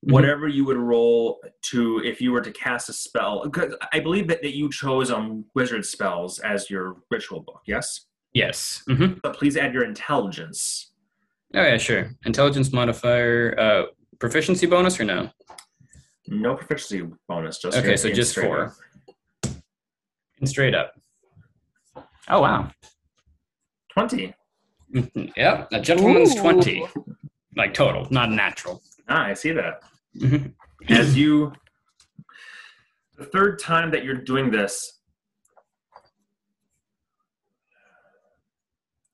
whatever mm-hmm. you would roll to if you were to cast a spell. I believe that, that you chose um, wizard spells as your ritual book, yes? Yes. Mm-hmm. But please add your intelligence. Oh, yeah, sure. Intelligence modifier, uh, proficiency bonus or no? No proficiency bonus. Just okay, so just four. Up. And straight up. Oh, wow. twenty. Mm-hmm. Yep, a gentleman's Ooh. twenty. Like total, not natural. Ah, I see that. Mm-hmm. As you, the third time that you're doing this,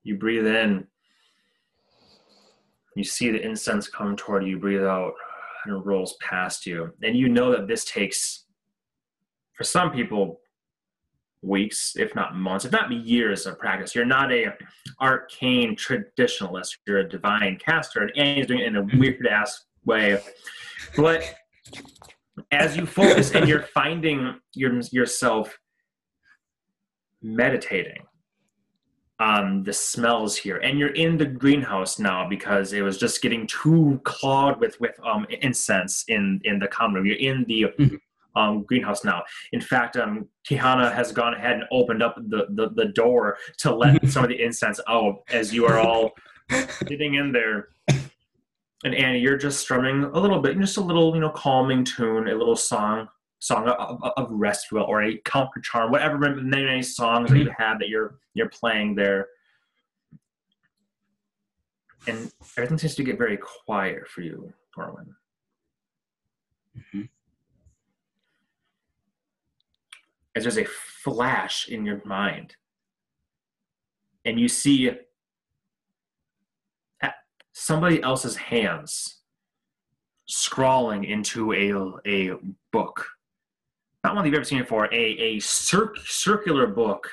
you breathe in. You see the incense come toward you, breathe out, and it rolls past you. And you know that this takes, for some people, weeks, if not months, if not years of practice. You're not a arcane traditionalist. You're a divine caster, and Annie's doing it in a weird-ass way. But as you focus and you're finding your, yourself meditating, Um, the smells here, and you're in the greenhouse now because it was just getting too clogged with with um, incense in in the common room. You're in the mm-hmm. um, greenhouse now. In fact, um, Kihana has gone ahead and opened up the the, the door to let some of the incense out as you are all sitting in there. And Annie, you're just strumming a little bit, just a little, you know, calming tune, a little song, song of, of rest, if you will, or a counter charm, whatever many, many songs mm-hmm. that you have that you're you're playing there. And everything seems to get very quiet for you, Norwin. Mm-hmm. As there's a flash in your mind, and you see somebody else's hands scrawling into a, a book. Not one that you've ever seen before, a, a cir- circular book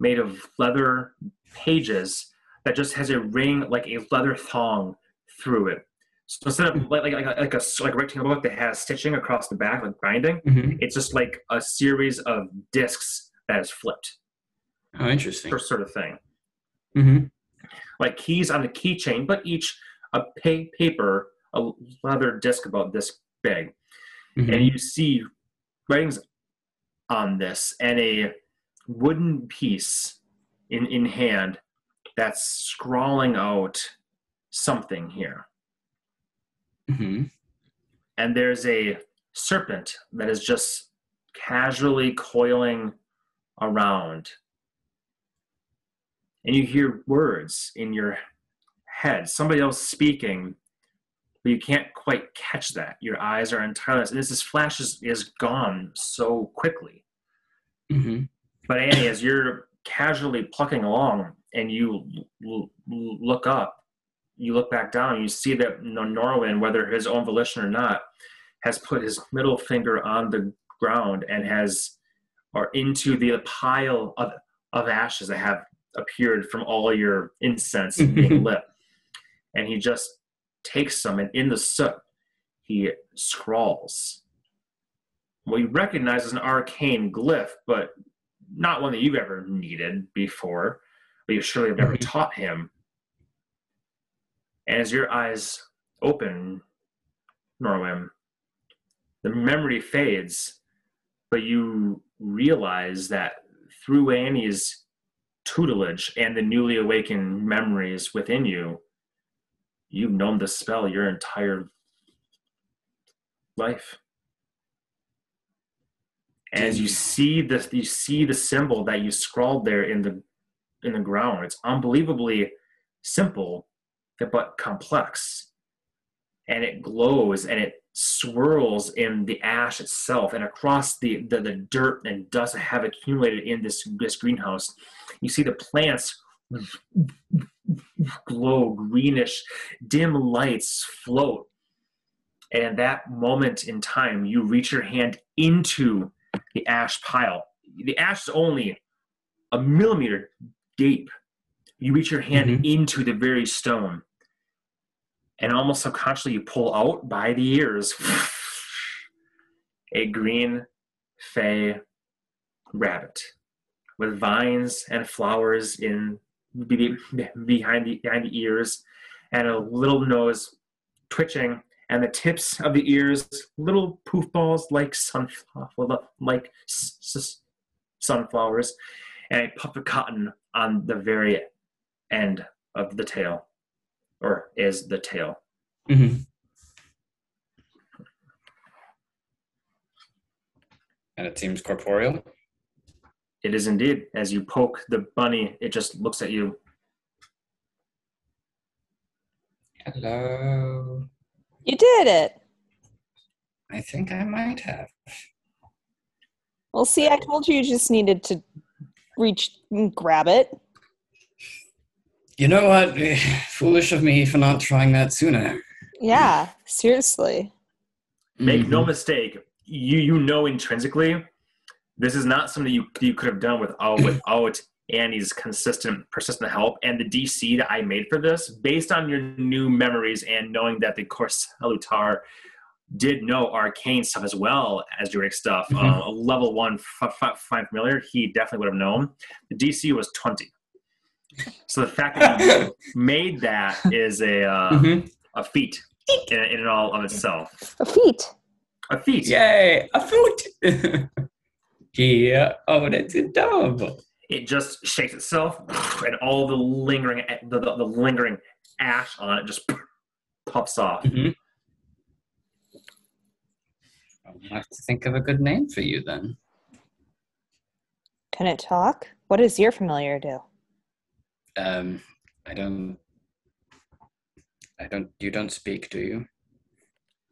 made of leather pages that just has a ring, like a leather thong through it. So instead of like, like, like a like a rectangle book that has stitching across the back, like binding, mm-hmm. it's just like a series of discs that is flipped. Oh, interesting. First sort of thing. Mm-hmm. Like keys on a keychain, but each a pa- paper, a leather disc about this big. Mm-hmm. And you see writings on this and a wooden piece in, in hand that's scrawling out something here. Mm-hmm. And there's a serpent that is just casually coiling around. And you hear words in your head, somebody else speaking, but you can't quite catch that. Your eyes are entirely, and this flash is, is gone so quickly. Mm-hmm. But Annie, as you're casually plucking along and you l- l- look up, you look back down, and you see that Norwin, whether his own volition or not, has put his middle finger on the ground and has, or into the pile of, of ashes that have appeared from all your incense being lit. And he just takes some, and in the soot, he scrawls what you recognize as an arcane glyph, but not one that you've ever needed before, but you surely have never mm-hmm. taught him. And as your eyes open, Norwin, the memory fades, but you realize that through Annie's tutelage and the newly awakened memories within you, you've known the spell your entire life. As you see the you see the symbol that you scrawled there in the in the ground, it's unbelievably simple but complex, and it glows and it swirls in the ash itself, and across the the, the dirt and dust that have accumulated in this, this greenhouse, you see the plants glow greenish, dim lights float, and in that moment in time, you reach your hand into the ash pile. The ash is only a millimeter deep. You reach your hand mm-hmm. into the very stone, and almost subconsciously you pull out by the ears a green fey rabbit with vines and flowers in be behind the, behind the ears, and a little nose twitching, and the tips of the ears, little poof balls like sunflower, like sunflowers, and a puff of cotton on the very end of the tail, or is the tail. Mm-hmm. And it seems corporeal? It is indeed. As you poke the bunny, it just looks at you. Hello. You did it. I think I might have. Well, see, I told you you just needed to reach and grab it. You know what? Foolish of me for not trying that sooner. Yeah, seriously. Make mm-hmm. no mistake. You you know intrinsically, this is not something you you could have done without without Annie's consistent, persistent help, and the D C that I made for this, based on your new memories and knowing that the Korsalutar did know arcane stuff as well as druidic stuff. Mm-hmm. uh, a level one f- f- find familiar, he definitely would have known. The D C was twenty. So the fact that you made that is a uh, mm-hmm. a feat in, in and all of itself. A feat. A feat. Yay, a feat. Yeah, oh, that's a dub. It just shakes itself, and all the lingering the, the, the lingering ash on it just pops off. Mm-hmm. I'll have to think of a good name for you, then. Can it talk? What does your familiar do? Um, I don't... I don't... You don't speak, do you?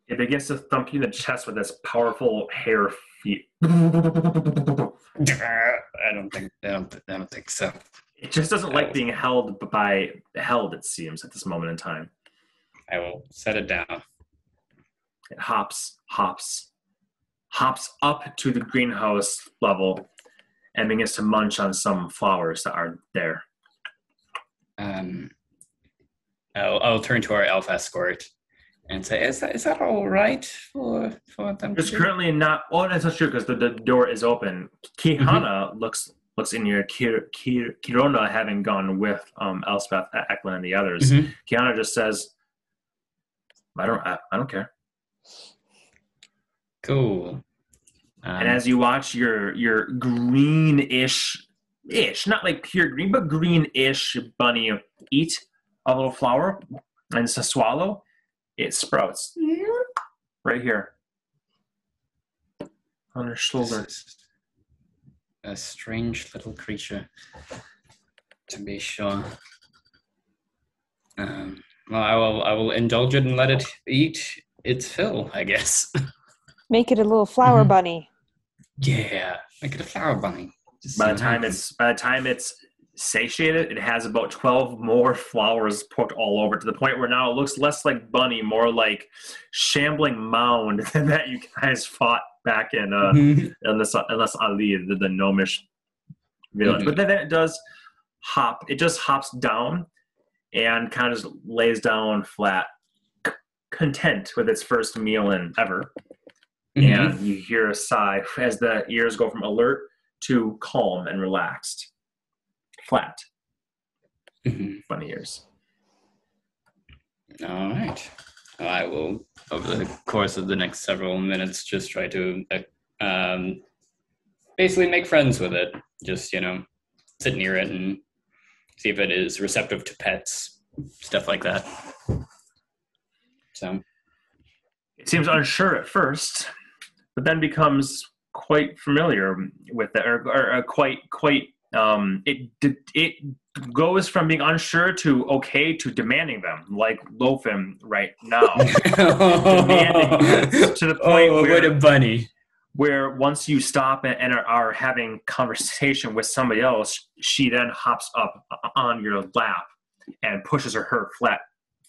It begins to thump you in the chest with its powerful hair feet. I don't think. I don't. I don't think so. It just doesn't I like will. being held by held. It seems at this moment in time. I will set it down. It hops, hops, hops up to the greenhouse level, and begins to munch on some flowers that are there. Um, I'll, I'll turn to our elf escort. And say, is that, is that all right for, for them? It's to currently not. Oh, that's not true because the, the door is open. Kihana mm-hmm. looks looks in your Kir, Kir, Kirona, having gone with um, Elspeth, Eklund, and the others. Mm-hmm. Kihana just says, "I don't, I, I don't care." Cool. Um, and as you watch your your greenish, ish, not like pure green, but greenish bunny eat a little flower and to swallow. It sprouts right here on her shoulder. A strange little creature, to be sure. Um, well, I will. I will indulge it and let it eat its fill, I guess. Make it a little flower mm-hmm. bunny. Yeah, make it a flower bunny. Just by the time amazing. it's by the time it's satiated, it has about twelve more flowers poked all over, to the point where now it looks less like bunny, more like shambling mound than that you guys fought back in uh mm-hmm. unless unless Ali the, the gnomish village. Mm-hmm. But then it does hop, it just hops down and kind of just lays down flat, c- content with its first meal in ever. Mm-hmm. And you hear a sigh as the ears go from alert to calm and relaxed. Flat. Mm-hmm. Bunny ears. All right. I will, over the course of the next several minutes, just try to uh, um, basically make friends with it. Just, you know, sit near it and see if it is receptive to pets, stuff like that. So. It seems unsure at first, but then becomes quite familiar with it, or, or, or quite, quite, Um, it it goes from being unsure to okay to demanding them, like Lofim right now. Oh. Demanding to the point oh, where, what a bunny. Where once you stop and, and are, are having conversation with somebody else, she then hops up on your lap and pushes her, her flat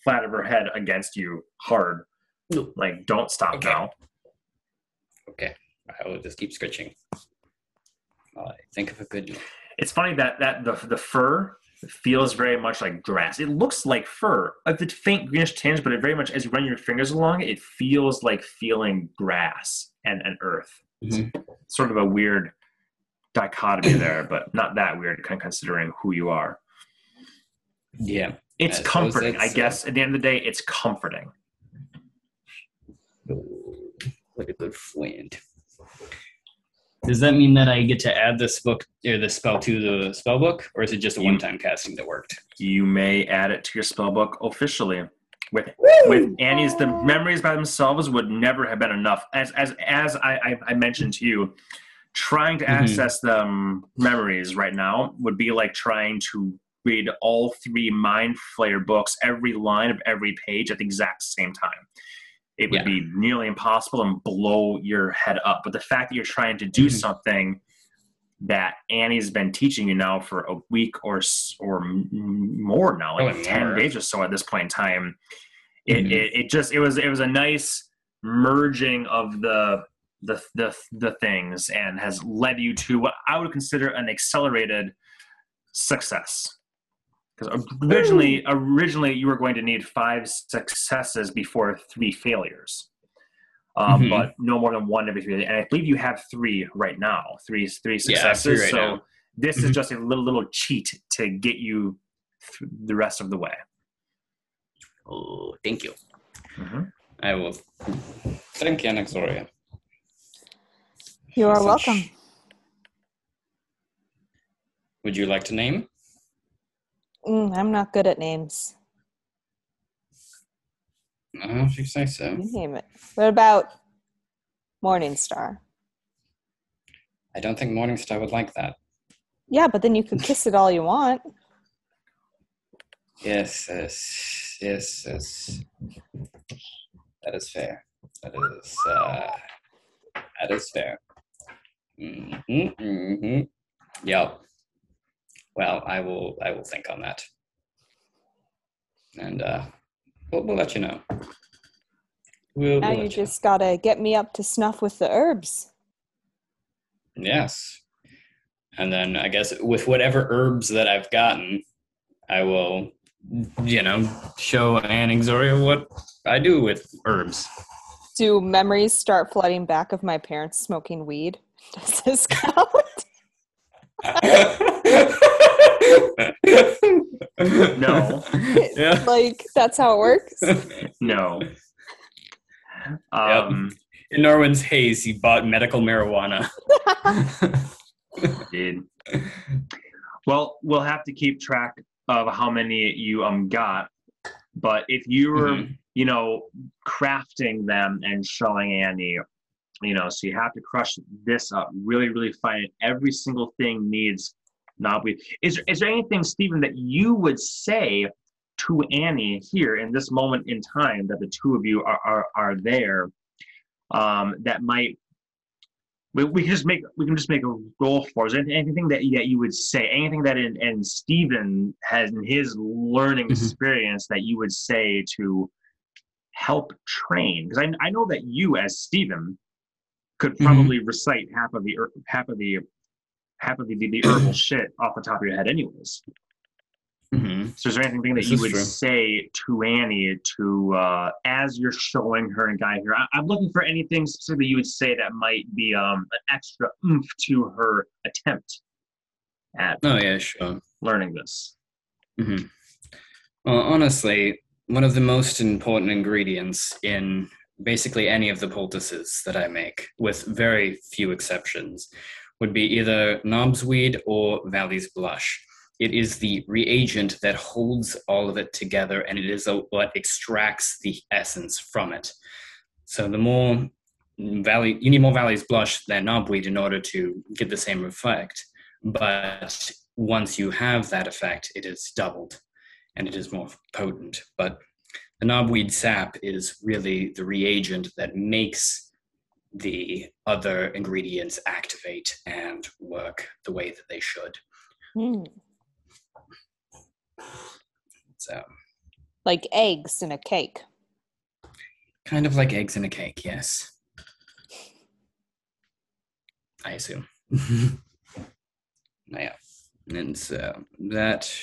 flat of her head against you hard. No. Like, don't stop okay. now. Okay, I will just keep scratching. I think of a good one. It's funny that, that the the fur feels very much like grass. It looks like fur, a faint greenish tinge, but it very much, as you run your fingers along, it feels like feeling grass and, and earth. Mm-hmm. Sort of a weird dichotomy there, but not that weird considering who you are. Yeah. It's comforting, I guess. Uh, At the end of the day, it's comforting. Like a good flint. Does that mean that I get to add this book or this spell to the spell book, or is it just a one-time casting that worked? You may add it to your spell book officially. With Woo! with Annie's, the memories by themselves would never have been enough. As as as I I mentioned to you, trying to access mm-hmm. them memories right now would be like trying to read all three Mind Flayer books, every line of every page at the exact same time. It would yeah. be nearly impossible and blow your head up. But the fact that you're trying to do mm-hmm. something that Annie's been teaching you now for a week or or more now, like oh, ten days or so at this point in time, it, mm-hmm. it it just it was it was a nice merging of the the the the things and has led you to what I would consider an accelerated success. Because originally, originally you were going to need five successes before three failures, um, mm-hmm. but no more than one every three. And I believe you have three right now, three three successes. Yeah, three right so now. This mm-hmm. is just a little little cheat to get you th- the rest of the way. Oh, thank you. Mm-hmm. I will. Thank you, Anaxoria. You are welcome. Such... Would you like to name? Mm, I'm not good at names. I don't think so. You name it. What about Morningstar? I don't think Morningstar would like that. Yeah, but then you could kiss it all you want. Yes, yes, yes, yes. That is fair. That is, uh, that is fair. Mm-hmm, mm-hmm. Yep. Well, I will. I will think on that, and uh, we'll, we'll let you know. We'll, now we'll you just know. Gotta get me up to snuff with the herbs. Yes, and then I guess with whatever herbs that I've gotten, I will, you know, show Anaxoria what I do with herbs. Do memories start flooding back of my parents smoking weed? Does this count? No. Yeah. Like, that's how it works? No. Um, yep. In Norwin's haze, he bought medical marijuana. Indeed. Well, we'll have to keep track of how many you um got, but if you were, mm-hmm. you know, crafting them and showing Annie, you know, so you have to crush this up really, really fine. Every single thing needs... Not we. Is is there anything, Stephen, that you would say to Annie here in this moment in time that the two of you are are, are there? Um, that might we, we can just make we can just make a roll for. Is there anything that that you would say? Anything that in and Stephen has in his learning mm-hmm. experience that you would say to help train? Because I I know that you as Stephen could probably mm-hmm. recite half of the half of the. half of the, the herbal shit off the top of your head anyways. Mm-hmm. So is there anything that this you would true. say to Annie to, uh, as you're showing her and guiding her? I- I'm looking for anything specifically you would say that might be um, an extra oomph to her attempt at oh, yeah, sure. learning this. Mm-hmm. Well, honestly, one of the most important ingredients in basically any of the poultices that I make, with very few exceptions, would be either knobsweed or Valley's Blush. It is the reagent that holds all of it together, and it is a, what extracts the essence from it. So the more Valley, you need more Valley's Blush than knobweed in order to get the same effect. But once you have that effect, it is doubled, and it is more potent. But the knobweed sap is really the reagent that makes the other ingredients activate and work the way that they should. Mm. So, like eggs in a cake. Kind of like eggs in a cake, yes. I assume. Yeah, and so that,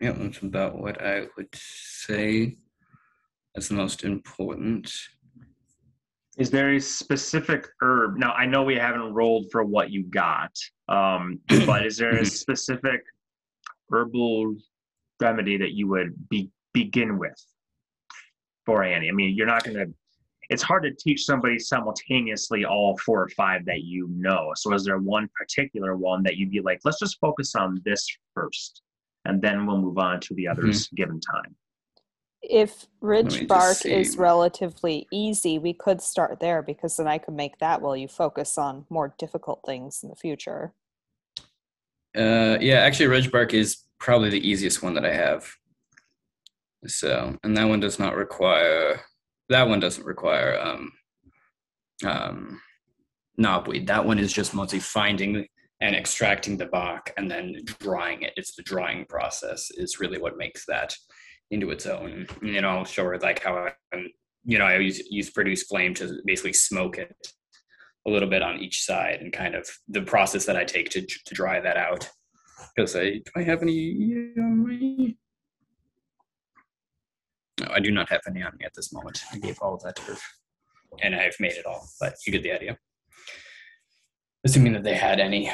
yeah, that's about what I would say is the most important. Is there a specific herb? Now, I know we haven't rolled for what you got, um, but is there a specific herbal remedy that you would be, begin with for Annie. I mean, you're not going to, it's hard to teach somebody simultaneously all four or five that you know. So is there one particular one that you'd be like, let's just focus on this first, and then we'll move on to the others mm-hmm. given time? If Ridge Bark is relatively easy, we could start there, because then I could make that while you focus on more difficult things in the future. Uh, yeah, actually, Ridge Bark is probably the easiest one that I have. So, and that one does not require... That one doesn't require um, um, knobweed. That one is just mostly finding and extracting the bark and then drying it. It's the drying process is really what makes that into its own. You know, I'll show her like how I, you know, I use, use produce flame to basically smoke it a little bit on each side, and kind of the process that I take to to dry that out. Because I do I have any? Um, No, I do not have any on me at this moment. I gave all of that to her, and I've made it all, but you get the idea. Assuming that they had any.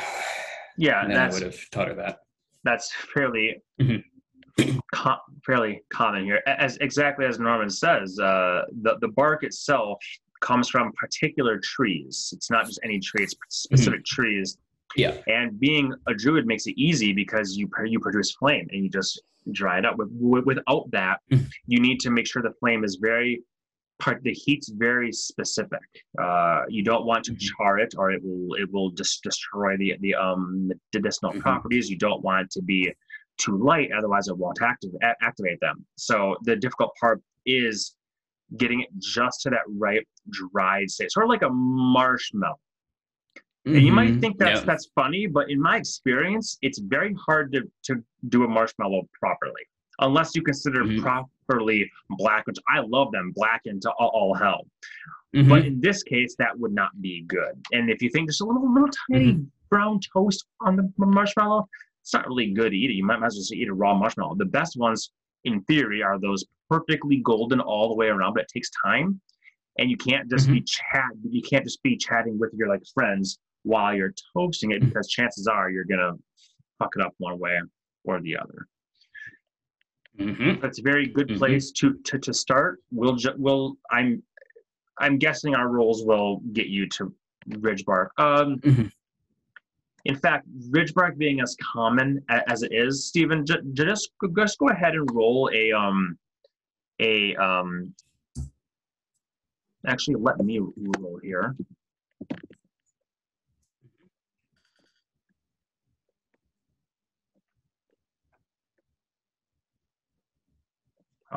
Yeah, and I would have taught her that. That's fairly mm-hmm. com- fairly common here. As exactly as Norman says, uh, the, the bark itself comes from particular trees. It's not just any tree, it's specific mm-hmm. trees. Yeah. And being a druid makes it easy because you you produce flame and you just dry it up. With, with, without that, you need to make sure the flame is very, part the heat's very specific. Uh, you don't want to char it, or it will it will just destroy the the um the medicinal mm-hmm. properties. You don't want it to be too light, otherwise it won't active, activate them. So the difficult part is getting it just to that right dried state, sort of like a marshmallow. Mm-hmm. And you might think that's yeah. that's funny, but in my experience, it's very hard to, to do a marshmallow properly, unless you consider mm-hmm. properly black, which I love them, black into all, all hell. Mm-hmm. But in this case, that would not be good. And if you think there's a little, little tiny mm-hmm. brown toast on the marshmallow, it's not really good either. You might as well just eat a raw marshmallow. The best ones, in theory, are those perfectly golden all the way around, but it takes time, and you can't just mm-hmm. be chat. You can't just be chatting with your like friends while you're toasting it, because chances are you're gonna fuck it up one way or the other. Mm-hmm. That's a very good place mm-hmm. to, to to start. We'll ju- we'll I'm I'm guessing our rules will get you to Ridge Bark. Um, mm-hmm. In fact, Ridge Bark being as common a, as it is, Stephen, j- just just go ahead and roll a um a um. Actually, let me roll here.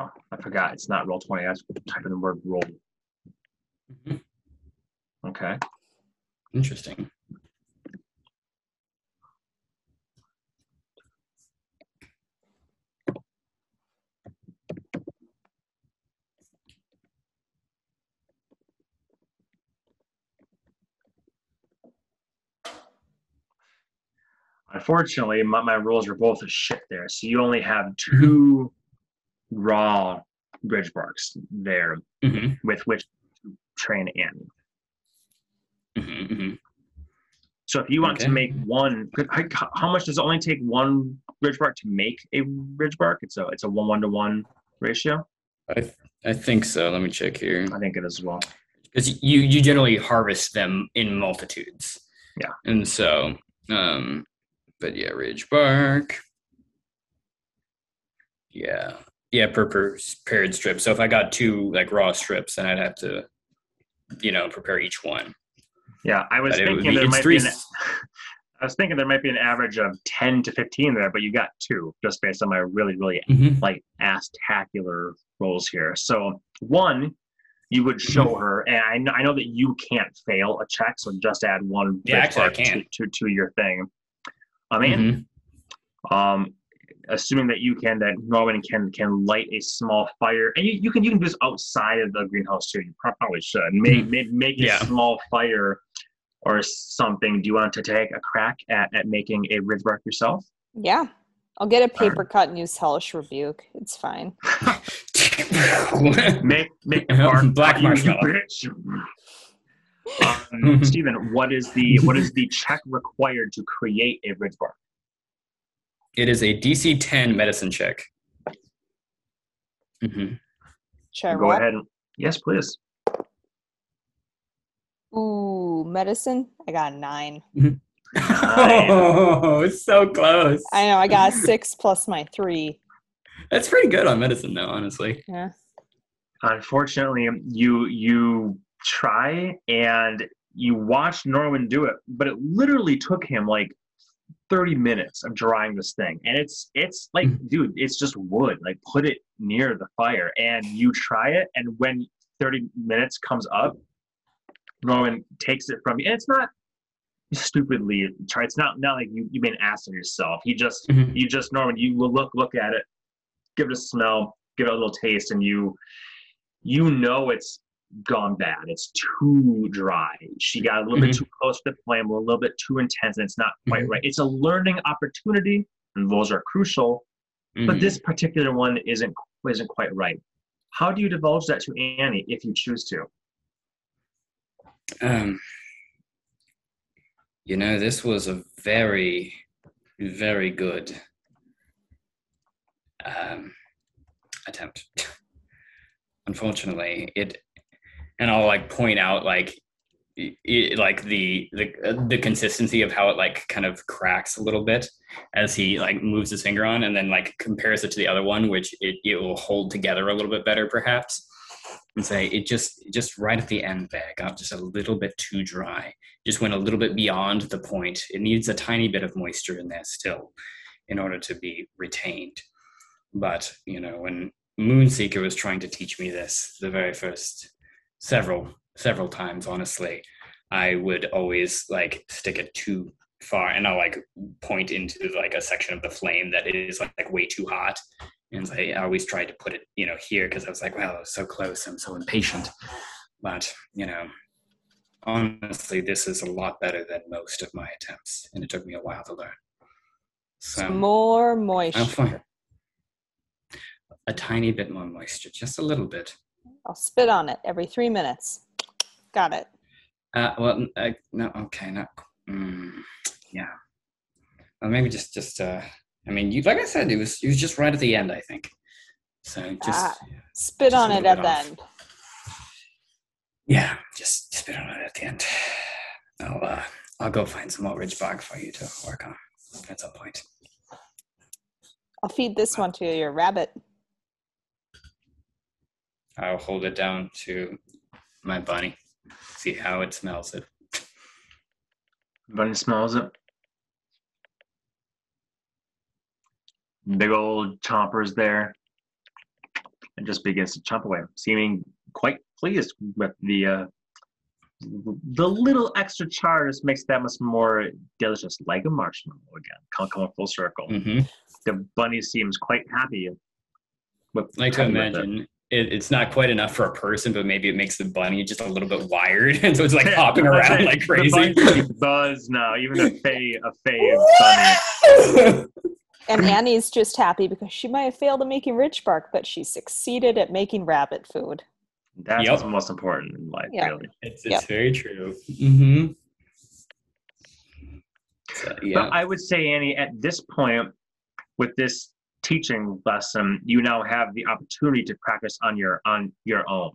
Oh, I forgot. It's not roll twenty. I was typing the word roll. Mm-hmm. Okay. Interesting. Unfortunately, my, my rules were both a shit there. So you only have two raw Ridge Barks there mm-hmm. with which to train Annie. Mm-hmm, mm-hmm. So if you want okay. to make one, how much does it only take one Ridge Bark to make a Ridge Bark? It's a it's a one one to one ratio. I I think so. Let me check here. I think it is as well, because you you generally harvest them in multitudes. Yeah, and so um, but yeah, Ridge Bark. Yeah. Yeah, per, per paired strip. So if I got two like raw strips, then I'd have to, you know, prepare each one. Yeah, I was but thinking be, there might three... be. An, I was thinking there might be an average of ten to fifteen there, but you got two just based on my really, really mm-hmm. like ass-tacular rolls here. So one, you would show mm-hmm. her, and I know, I know that you can't fail a check, so just add one yeah, actually I can. To, to to your thing. I mean, mm-hmm. um. Assuming that you can, that Norman can can light a small fire, and you, you can you can do this outside of the greenhouse too. You probably should make mm. make, make yeah. a small fire or something. Do you want to take a crack at, at making a Ridge Bark yourself? Yeah, I'll get a paper right. cut and use Hellish Rebuke. It's fine. make make the bark black marshmallow. Um, Stephen, what is the what is the check required to create a Ridge Bark? It is a D C ten medicine check. Mm-hmm. Shall I go ahead and yes, please. Ooh, medicine. I got a nine. nine. Oh, it's so close. I know. I got a six plus my three. That's pretty good on medicine, though. Honestly. Yeah. Unfortunately, you you try and you watch Norwin do it, but it literally took him like thirty minutes of drying this thing, and it's it's like, mm-hmm. dude, it's just wood. Like, put it near the fire, and you try it, and when thirty minutes comes up, Norwin takes it from you, and it's not stupidly try. It's not not like you you made an ass of yourself. You just mm-hmm. you just Norwin, you look look at it, give it a smell, give it a little taste, and you you know it's gone bad. It's too dry. She got a little mm-hmm. bit too close to the flame, a little bit too intense, and it's not quite mm-hmm. right. It's a learning opportunity, and those are crucial, mm-hmm. but this particular one isn't isn't quite right. How do you divulge that to Annie if you choose to? Um, you know, this was a very, very good um, attempt. Unfortunately, it. And I'll like point out like it, like the the the consistency of how it like kind of cracks a little bit as he like moves his finger on, and then like compares it to the other one, which it, it will hold together a little bit better perhaps, and say it just just right at the end there got just a little bit too dry, just went a little bit beyond the point. It needs a tiny bit of moisture in there still in order to be retained. But you know, when Moonseeker was trying to teach me this the very first Several, several times, honestly, I would always like stick it too far, and I'll like point into like a section of the flame that is like, like way too hot, and so I always tried to put it, you know, here, because I was like, wow, I was so close, I'm so impatient. But you know, honestly, this is a lot better than most of my attempts, and it took me a while to learn. So more moisture. I'll find a tiny bit more moisture, just a little bit. I'll spit on it every three minutes. Got it. Uh, well, uh, no, okay, no, mm, yeah. Well, maybe just, just. Uh, I mean, you, like I said, it was, it was just right at the end, I think. So just ah, spit just on it at the end. Yeah, just spit on it at the end. I'll, uh, I'll go find some more ridge bark for you to work on at some point. I'll feed this one to your rabbit. I'll hold it down to my bunny, see how it smells it. Bunny smells it. Big old chompers there. And just begins to chomp away, seeming quite pleased with the uh, the little extra char just makes that much more delicious, like a marshmallow again. Can't come full circle. Mm-hmm. The bunny seems quite happy with like to imagine. It. It, it's not quite enough for a person, but maybe it makes the bunny just a little bit wired, and so it's like yeah, hopping around right. like crazy. The buzz now, even a fae, a fae is funny. And Annie's just happy because she might have failed at making rich bark, but she succeeded at making rabbit food. That's yep. what's most important in life, yep. really. It's, it's yep. very true. Mm-hmm. So, yeah. But I would say, Annie, at this point, with this teaching lesson, you now have the opportunity to practice on your on your own.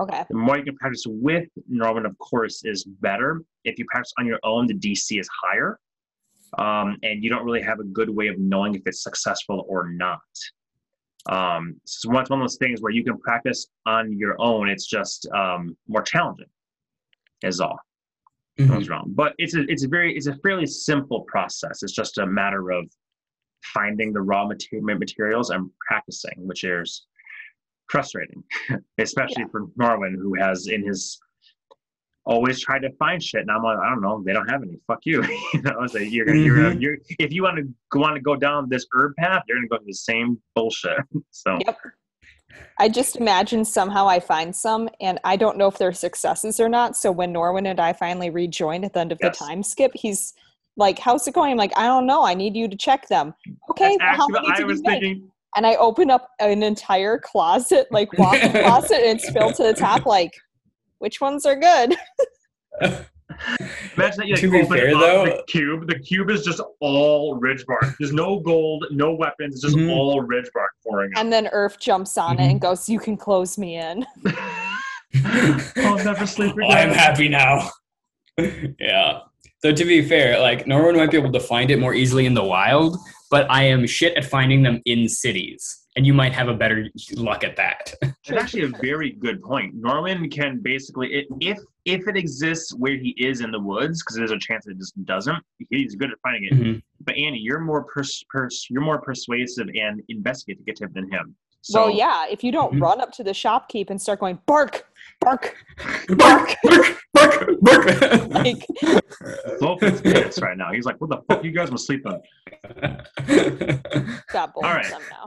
Okay. The more you can practice with Norwin, of course, is better. If you practice on your own, the D C is higher, um, and you don't really have a good way of knowing if it's successful or not. Um, so it's one of those things where you can practice on your own. It's just um, more challenging, is all. Mm-hmm. That's wrong. But it's a, it's a very it's a fairly simple process. It's just a matter of finding the raw materials and practicing, which is frustrating, especially yeah. for Norwin, who has in his always tried to find shit. And I'm like, I don't know, they don't have any. Fuck you. You know, so you're gonna, mm-hmm. you're, gonna, you're if you want to want to go down this herb path, you're gonna go through the same bullshit. So. Yep. I just imagine somehow I find some, and I don't know if they're successes or not. So when Norwin and I finally rejoined at the end of yes. the time skip, he's like, how's it going? I'm like, I don't know. I need you to check them. Okay, well, how many did you make? And I open up an entire closet, like walk-in closet, and it's filled to the top, like, which ones are good? Imagine that you like, to open be fair, up though, the cube. The cube is just all ridge bark. There's no gold, no weapons, just mm-hmm. all ridge bark pouring. And then Urf jumps on mm-hmm. it and goes, "You can close me in." I'll never sleep again. Oh, I'm happy now. Yeah. So to be fair, like Norwin might be able to find it more easily in the wild, but I am shit at finding them in cities. And you might have a better luck at that. That's actually a very good point. Norwin can basically, if if it exists where he is in the woods, because there's a chance it just doesn't, he's good at finding it. Mm-hmm. But Annie, you're more pers- pers- you're more persuasive and investigative than him. So, well, yeah, if you don't mm-hmm. run up to the shopkeep and start going, bark, bark, bark, bark, bark, bark. Like, Logan's pissed right now. He's like, what the fuck? You guys must sleep on. Got both of them now.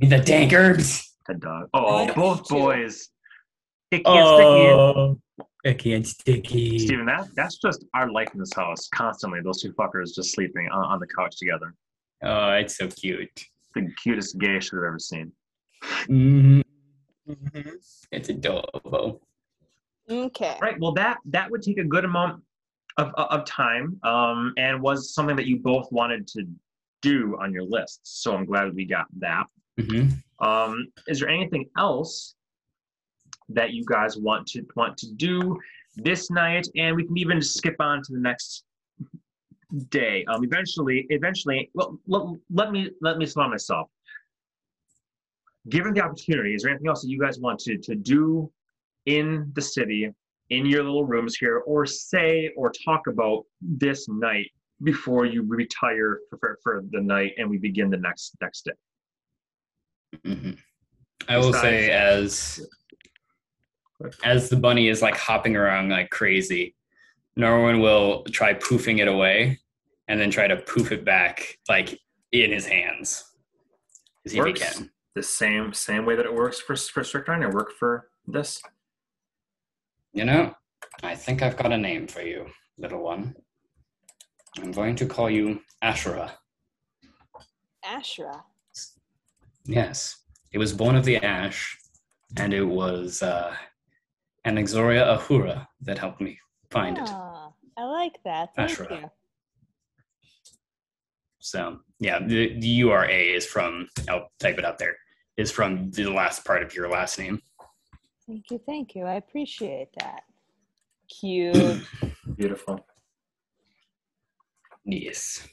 The dank herbs. The dog. Oh, oh both boys. Icky and sticky. Icky and sticky. Steven, that, that's just our life in this house constantly. Those two fuckers just sleeping on, on the couch together. Oh, it's so cute. The cutest geisha I've ever seen. Mm-hmm. Mm-hmm. It's adorable. Okay. Right. Well, that that would take a good amount of of time, um, and was something that you both wanted to do on your list. So I'm glad we got that. Mm-hmm. Um, is there anything else that you guys want to want to do this night? And we can even skip on to the next day. Um, eventually, eventually. Well, let, let me let me slow myself. Given the opportunity, is there anything else that you guys want to to do in the city, in your little rooms here, or say or talk about this night before you retire for for the night and we begin the next next day? Mm-hmm. I will Besides. say as as the bunny is like hopping around like crazy, Norwin will try poofing it away and then try to poof it back like in his hands. As if he can. The same same way that it works for for Strychnine, it worked for this. You know, I think I've got a name for you, little one. I'm going to call you Asherah. Asherah? Yes, it was born of the ash, and it was uh, Anaxoria Ahura that helped me find oh, it. I like that. Thank Asherah. you. So, yeah, the, the U R A is from, I'll type it out there, is from the last part of your last name. Thank you, thank you. I appreciate that. Cute. Beautiful. Yes.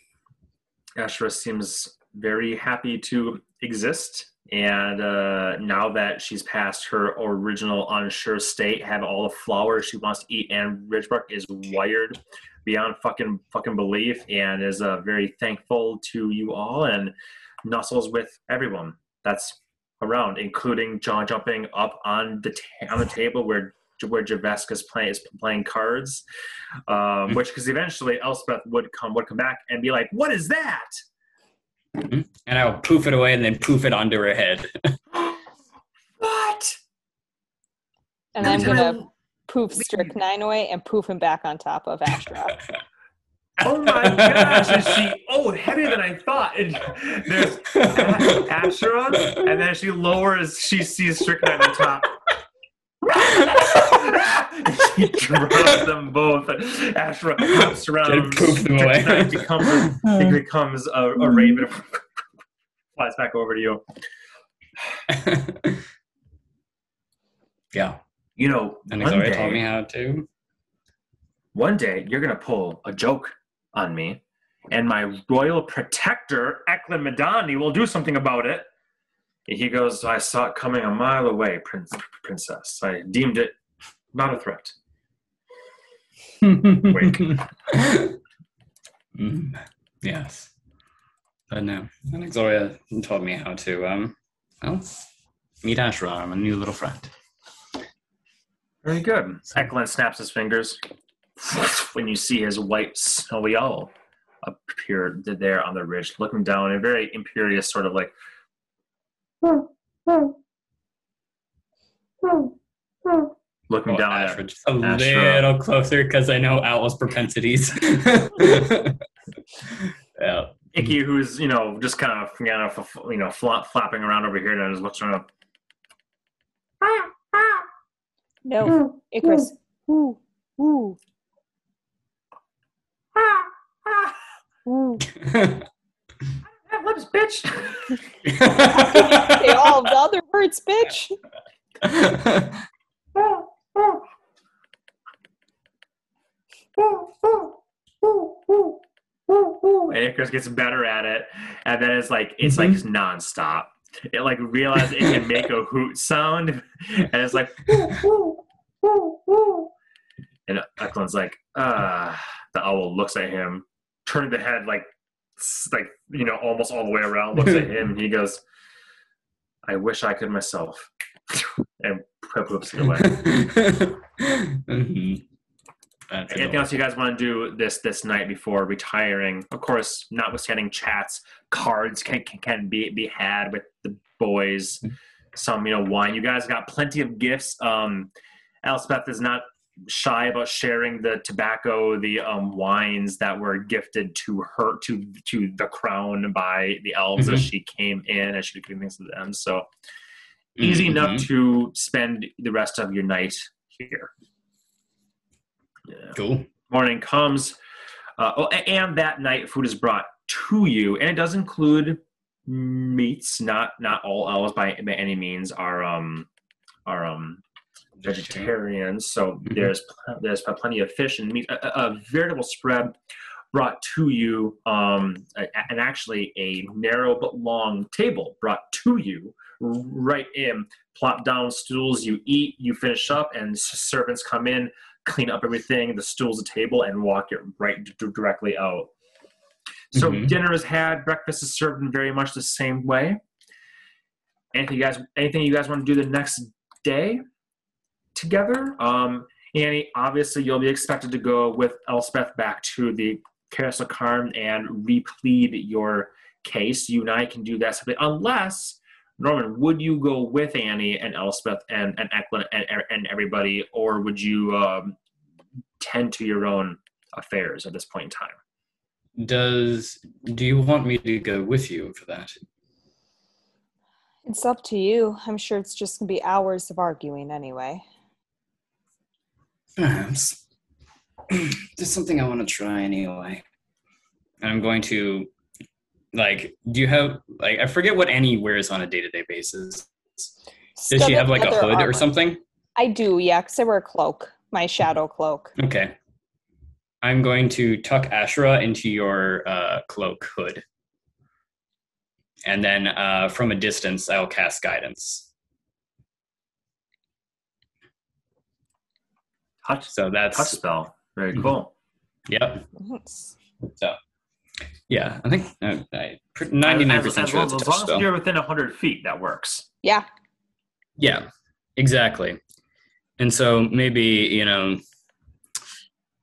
Asherah seems very happy to exist, and uh now that she's past her original unsure state, have all the flowers she wants to eat, and Ridgebrook is wired beyond fucking fucking belief, and is uh very thankful to you all and nuzzles with everyone that's around, including John jumping up on the ta- on the table where where Javeska's playing is playing cards, um which because eventually Elspeth would come would come back and be like, "What is that?" Mm-hmm. And I will poof it away and then poof it onto her head. What? And I'm going to poof Strychnine away and poof him back on top of Asherah. Oh my gosh, is she oh heavier than I thought. And there's Asherah, and then she lowers, she sees Strychnine on top. She drops them both. Asherah hops around. It becomes, it becomes a, a raven. Flies back over to you. Yeah. You know, and one day, told me how to. One day, you're going to pull a joke on me, and my royal protector, Eklund Madani, will do something about it. He goes, "I saw it coming a mile away, prince, princess. I deemed it not a threat." Wake. Mm, yes. But no. Anaxoria taught me how to, um, well, meet Asherah, I'm a new little friend. Very good. So, Eklund snaps his fingers when you see his white snowy owl appear there on the ridge, looking down in a very imperious sort of like, looking oh, down at Asher, just a Asher. little closer because I know Owl's propensities. Yeah. Icky, who's, you know, just kind of, you know, you know flop, flopping around over here and just looks around. No, Icarus. Ooh, ooh. ah, ah. I don't have lips, bitch. Say all the other words, bitch. oh, oh. Oh, oh, oh, oh, oh, oh. And Icarus gets better at it, and then it's like it's mm-hmm. like nonstop. It like realizes it can make a hoot sound, and it's like, oh, oh, oh, oh. And Eklund's like, uh the owl looks at him, turning the head like, like you know, almost all the way around, looks at him, and he goes, "I wish I could myself," and pops it away. Mm-hmm. That's anything else you guys want to do this this night before retiring? Of course, notwithstanding chats, cards can can, can be be had with the boys. Some you know wine. You guys got plenty of gifts. Um, Elspeth is not shy about sharing the tobacco, the um wines that were gifted to her to to the crown by the elves mm-hmm. as she came in as she gave things to them. So easy mm-hmm. enough to spend the rest of your night here. Yeah. Cool. Morning comes, uh, oh, and that night food is brought to you, and it does include meats. Not not all elves by, by any means are um are um vegetarians. So mm-hmm. there's there's plenty of fish and meat. A, a veritable spread brought to you, um, and actually a narrow but long table brought to you. Right in, plop down stools. You eat. You finish up, and servants come in. Clean up everything, the stools, the table, and walk it right d- directly out. So mm-hmm. dinner is had, breakfast is served in very much the same way. Anything you guys, anything you guys want to do the next day together? Um, Annie, obviously you'll be expected to go with Elspeth back to the Kersil-Karn and replead your case. You and I can do that simply, unless Norman, would you go with Annie and Elspeth and, and Eklund and, and everybody, or would you um, tend to your own affairs at this point in time? Does do you want me to go with you for that? It's up to you. I'm sure it's just going to be hours of arguing anyway. Perhaps. There's something I want to try anyway. I'm going to... Like, do you have, like, I forget what Annie wears on a day-to-day basis. Does she have, like, a hood or something? I do, yeah, because I wear a cloak, my shadow cloak. Okay. I'm going to tuck Asherah into your uh, cloak hood. And then uh, from a distance, I'll cast Guidance. Touch, so that's... Touch spell. Very cool. Yep. Nice. So... Yeah, I think uh, I, ninety-nine percent sure it's a touch spell. As long as you're within one hundred feet, that works. Yeah. Yeah, exactly. And so maybe, you know,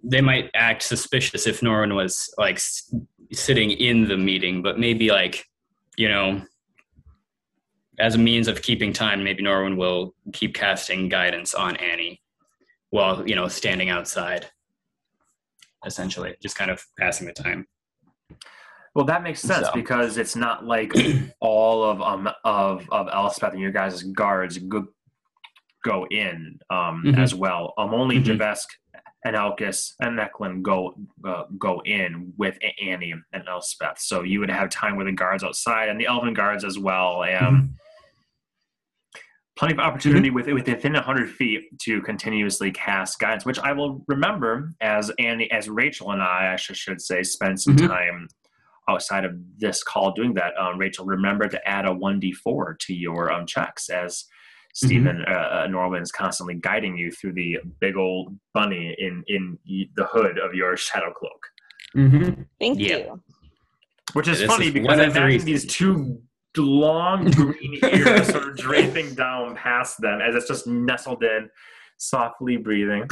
they might act suspicious if Norwin was, like, s- sitting in the meeting, but maybe, like, you know, as a means of keeping time, maybe Norwin will keep casting Guidance on Annie while, you know, standing outside, essentially, just kind of passing the time. Well, that makes sense so. Because it's not like all of um of of Elspeth and your guys' guards go, go in um mm-hmm. as well. Um, only mm-hmm. Javesk and Alcus and Eklund go uh, go in with Annie and Elspeth. So you would have time with the guards outside and the Elven guards as well, and mm-hmm. plenty of opportunity mm-hmm. with within one hundred feet to continuously cast Guidance, which I will remember as Annie, as Rachel and I, I should say, spend some mm-hmm. time. Outside of this call doing that, um, Rachel, remember to add a one d four to your um, checks as Stephen mm-hmm. uh, Norwin is constantly guiding you through the big old bunny in, in the hood of your shadow cloak. Mm-hmm. Thank yeah. you. Which is this funny is because I'm having these two long green ears sort of draping down past them as it's just nestled in, softly breathing.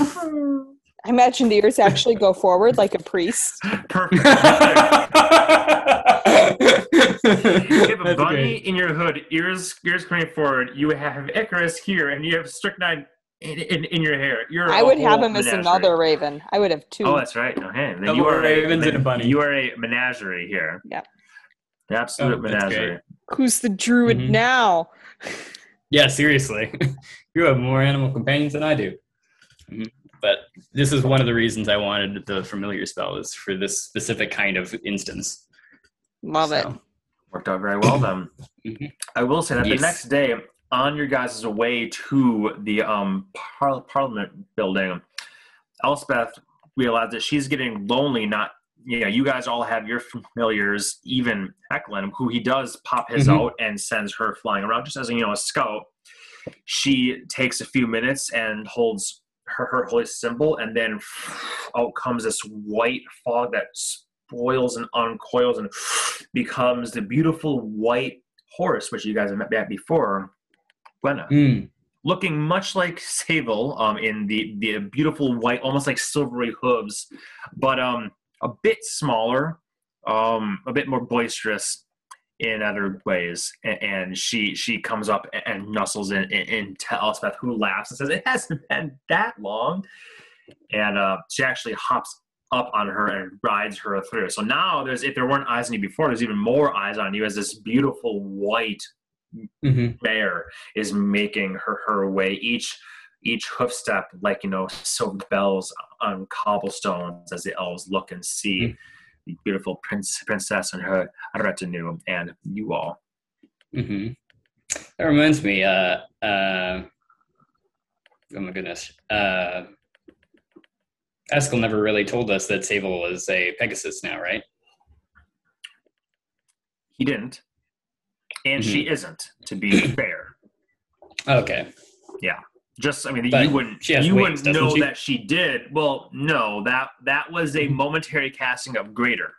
I imagine the ears actually go forward like a priest. Perfect. You have a That's bunny great. In your hood, ears ears coming forward. You have Icarus here, and you have Strychnine in, in, in your hair. You're I would have him menagerie. As another raven. I would have two. Oh, that's right. Okay, then you are ravens a, and a bunny. You are a menagerie here. Yeah. The absolute oh, menagerie. Great. Who's the druid mm-hmm. now? Yeah, seriously. You have more animal companions than I do. Mm-hmm. but this is one of the reasons I wanted the familiar spell, is for this specific kind of instance. Love so. It. Worked out very well then. Mm-hmm. I will say that yes. The next day, on your guys' way to the um, par- Parliament building, Elspeth realized that she's getting lonely. Not, you know, you guys all have your familiars, even Eklund, who he does pop his mm-hmm. out and sends her flying around just as, you know, a scout. She takes a few minutes and holds her, her holy symbol, and then out comes this white fog that spoils and uncoils and becomes the beautiful white horse, which you guys have met before, Gwenna. Mm. Looking much like Sable um, in the, the beautiful white, almost like silvery hooves, but um, a bit smaller, um, a bit more boisterous in other ways, and she she comes up and nuzzles in into Elspeth, who laughs and says, "It hasn't been that long," and uh, she actually hops up on her and rides her through. So now there's, if there weren't eyes on you before, there's even more eyes on you as this beautiful white mm-hmm. bear is making her her way, each each hoof step like, you know, silver bells on cobblestones, as the elves look and see. Mm-hmm. The beautiful prince, princess and her retinue, and you all. Mm-hmm. That reminds me, uh, uh, oh my goodness, uh, Eskel never really told us that Sable is a Pegasus now, right? He didn't. And mm-hmm. she isn't, to be fair. Okay. Yeah. Just, I mean, but you wouldn't, you wings, wouldn't know she? That she did. Well, no, that that was a momentary casting of Greater.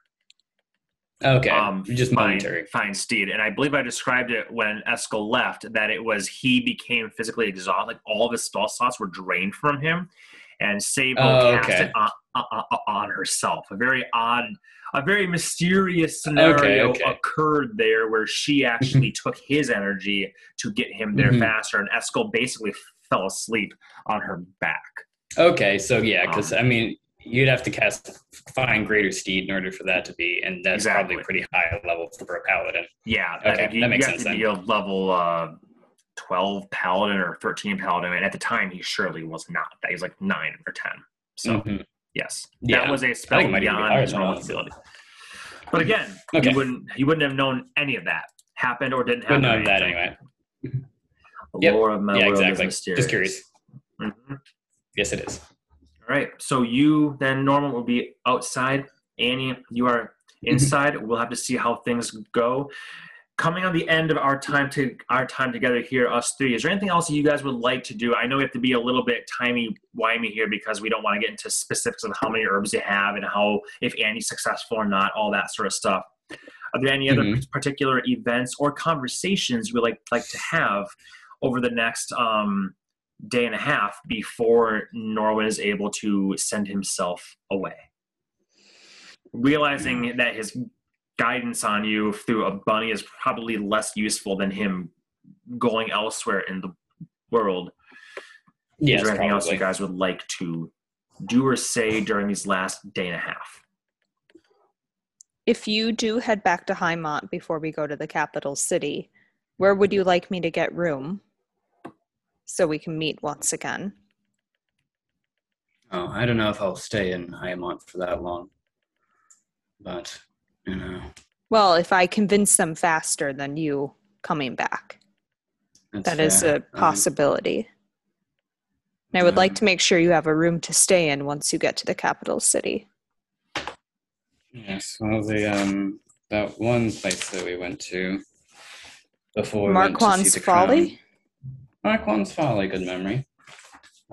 Okay, um, just momentary. Fine, fine steed. And I believe I described it when Eskel left, that it was he became physically exhausted. Like, all the spell slots were drained from him. And Sable oh, cast okay. it on, on, on herself. A very odd, a very mysterious scenario okay, okay. occurred there, where she actually took his energy to get him there mm-hmm. faster. And Eskel basically fell asleep on her back. Okay, so yeah, because um, I mean, you'd have to cast Fine Greater Steed in order for that to be, and that's exactly. probably pretty high level for a paladin. Yeah, okay, that, you, that makes you have sense. To be a level uh, twelve paladin or thirteen paladin, and at the time he surely was not. That he was like nine or ten. So mm-hmm. yes, yeah. that was a spell beyond be his normal ability. But again, okay. you wouldn't you wouldn't have known any of that happened or didn't happen. Wouldn't know that anyway. The yep. lore of my yeah, world exactly. is mysterious. Just curious. Mm-hmm. Yes, it is. All right. So you then, Norman, will be outside. Annie, you are inside. We'll have to see how things go. Coming on the end of our time to our time together here, us three. Is there anything else that you guys would like to do? I know we have to be a little bit timey-wimey here because we don't want to get into specifics of how many herbs you have and how, if Annie's successful or not, all that sort of stuff. Are there any mm-hmm. other particular events or conversations we like like to have over the next um, day and a half before Norwin is able to send himself away? Realizing that his guidance on you through a bunny is probably less useful than him going elsewhere in the world. Yes, is there anything probably. Else you guys would like to do or say during these last day and a half? If you do head back to Highmont before we go to the capital city, where would you like me to get room so we can meet once again? Oh, I don't know if I'll stay in Highmont for that long. But, you know. Well, if I convince them faster than you coming back, that's that fair. Is a possibility. Um, and I would um, like to make sure you have a room to stay in once you get to the capital city. Yes, well, the um, that one place that we went to before we Marquand's went to see the Folly? Crown. Marquand's Folly, good memory.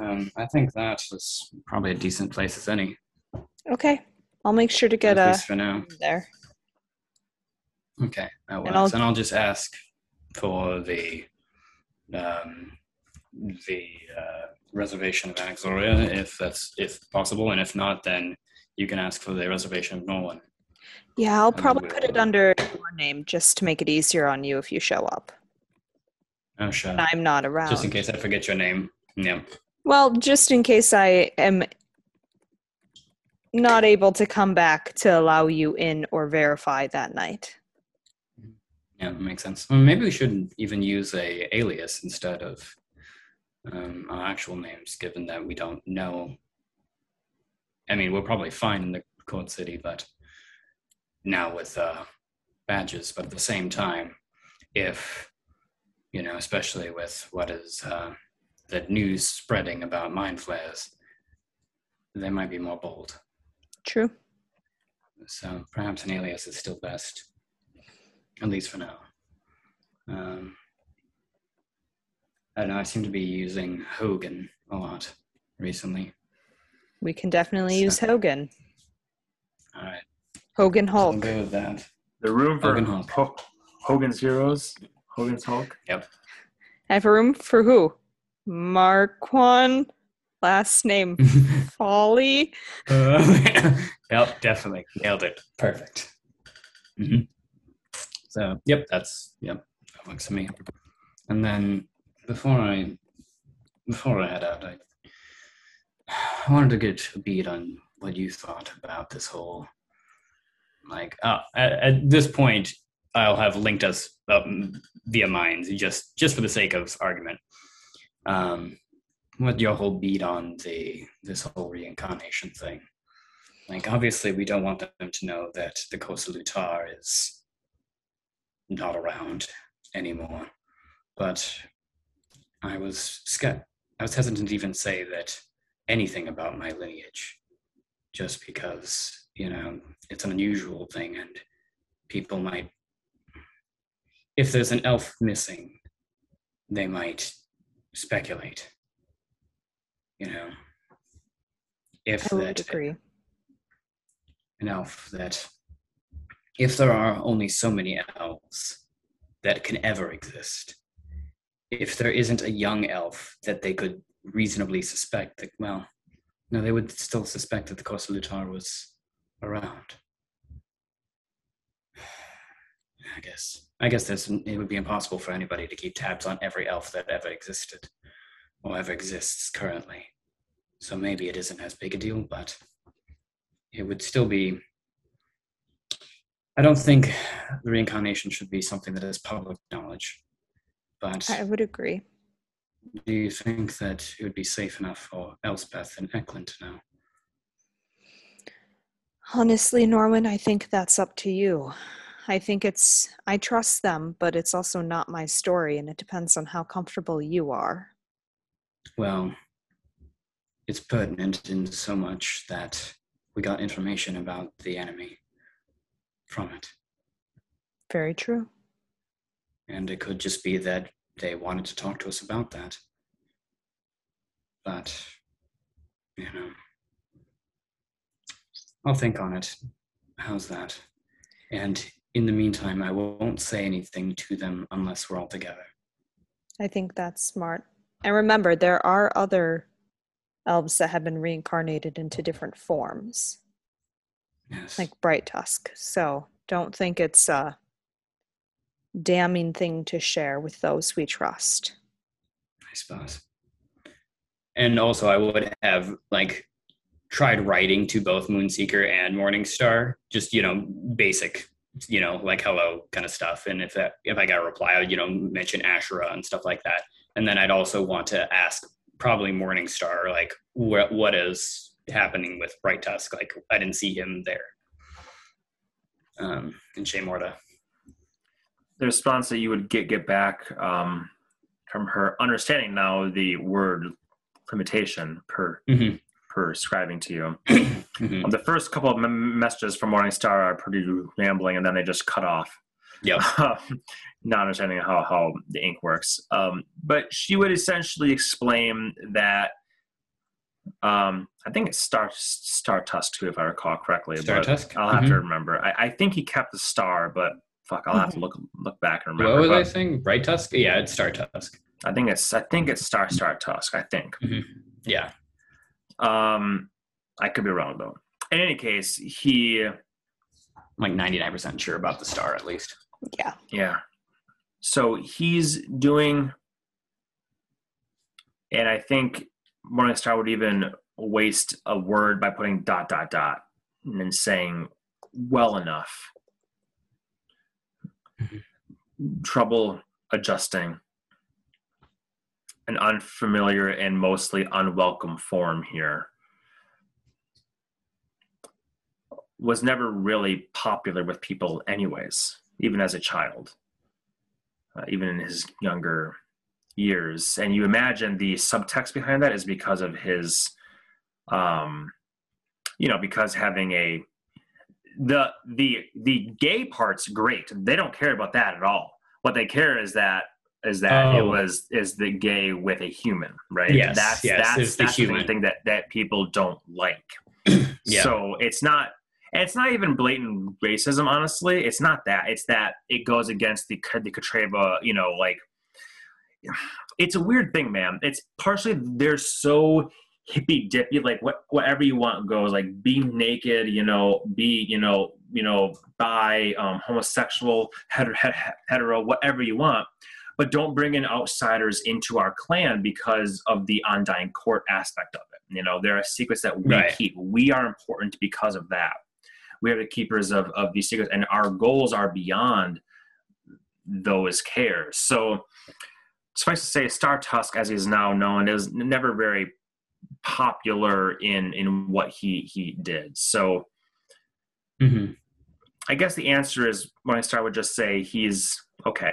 Um, I think that was probably a decent place as any. Okay, I'll make sure to get a for now. There. Okay, that works. And, and I'll just ask for the um, the uh, reservation of Anaxoria, if that's if possible, and if not, then you can ask for the reservation of Norwin. Yeah, I'll probably put it under your name just to make it easier on you if you show up. Oh, sure. And I'm not around. Just in case I forget your name. Yeah. Well, just in case I am not able to come back to allow you in or verify that night. Yeah, that makes sense. Well, maybe we should even use a alias instead of um, our actual names, given that we don't know I mean, we're probably fine in the court city, but now with uh, badges, but at the same time, if, you know, especially with what is uh, the news spreading about mind flares, they might be more bold. True. So perhaps an alias is still best, at least for now. Um, I don't know, I seem to be using Hogan a lot recently. We can definitely so. use Hogan. All right. Hogan Hulk. I'm good with that. The room for Hogan Hulk. Ho- Hogan's Heroes. Hogan's Hulk. Yep. I have a room for who? Marquand. Last name. Folly. Uh, yep, definitely. Nailed it. Perfect. Mm-hmm. So, yep, that's, yep, that works for me. And then before I, before I head out, I, I wanted to get a bead on what you thought about this whole, like, uh, at, at this point, I'll have linked us up via minds, just, just for the sake of argument. Um, what your whole bead on the this whole reincarnation thing? Like, obviously, we don't want them to know that the Korsalutar is not around anymore. But I was scared. I was hesitant to even say that anything about my lineage, just because, you know, it's an unusual thing, and people might, if there's an elf missing, they might speculate. You know, if I would that agree. An elf that, if there are only so many elves that can ever exist, if there isn't a young elf that they could reasonably suspect that, well, no, they would still suspect that the Korsalutar was around. I guess. I guess there's, it would be impossible for anybody to keep tabs on every elf that ever existed or ever exists currently. So maybe it isn't as big a deal, but it would still be... I don't think the reincarnation should be something that is public knowledge, but... I would agree. Do you think that it would be safe enough for Elspeth and Eklund to know? Honestly, Norwin, I think that's up to you. I think it's... I trust them, but it's also not my story, and it depends on how comfortable you are. Well, it's pertinent in so much that we got information about the enemy from it. Very true. And it could just be that they wanted to talk to us about that. But, you know, I'll think on it. How's that? And in the meantime, I won't say anything to them unless we're all together. I think that's smart. And remember, there are other elves that have been reincarnated into different forms. Yes. Like Bright Tusk. So don't think it's a damning thing to share with those we trust. I suppose. And also I would have, like, tried writing to both Moonseeker and Morningstar. Just, you know, basic, you know, like hello kind of stuff. And if that, if I got a reply, I would, you know, mention Asherah and stuff like that. And then I'd also want to ask probably Morningstar, like, wh- what is happening with Bright Tusk? Like, I didn't see him there. Um, and Shae Mordi. The response that you would get get back um, from her, understanding now the word limitation per mm-hmm. prescribing to you. mm-hmm. um, the first couple of m- messages from Morningstar are pretty rambling, and then they just cut off. Yeah, not understanding how, how the ink works. Um, but she would essentially explain that, um, I think it's Star Star Tusk too, if I recall correctly. Star but Tusk? I'll have mm-hmm. to remember. I, I think he kept the star, but fuck, I'll mm-hmm. have to look look back and remember. What was but I saying? Bright Tusk? Yeah, it's Star Tusk. I think it's I think it's Star Star Tusk, I think. Mm-hmm. Yeah. Um, I could be wrong though. In any case, he I'm like ninety-nine percent sure about the star at least. Yeah. Yeah. So he's doing, and I think Morningstar would even waste a word by putting dot, dot, dot, and then saying, well enough. Mm-hmm. Trouble adjusting. An unfamiliar and mostly unwelcome form here. was never really popular with people anyways, even as a child, uh, even in his younger years. And you imagine the subtext behind that is because of his, um, you know, because having a, the, the, the gay part's great. They don't care about that at all. What they care is that, is that oh. it was, is the gay with a human, right? Yes, that's, yes, that's, that's the, that's human. the thing that, that people don't like. Yeah. So it's not, and it's not even blatant racism, honestly. It's not that. It's that it goes against the the Katreva, you know, like, it's a weird thing, man. It's partially, they're so hippy-dippy, like, what, whatever you want goes, like, be naked, you know, be, you know, you know, bi, um, homosexual, hetero, hetero, whatever you want, but don't bring in outsiders into our clan because of the Undying Court aspect of it. You know, there are secrets that we right. keep. We are important because of that. We are the keepers of, of these secrets, and our goals are beyond those cares. So suffice to say, Star Tusk, as he's now known, is never very popular in, in what he, he did. So mm-hmm. I guess the answer is, Morningstar would just say he's okay.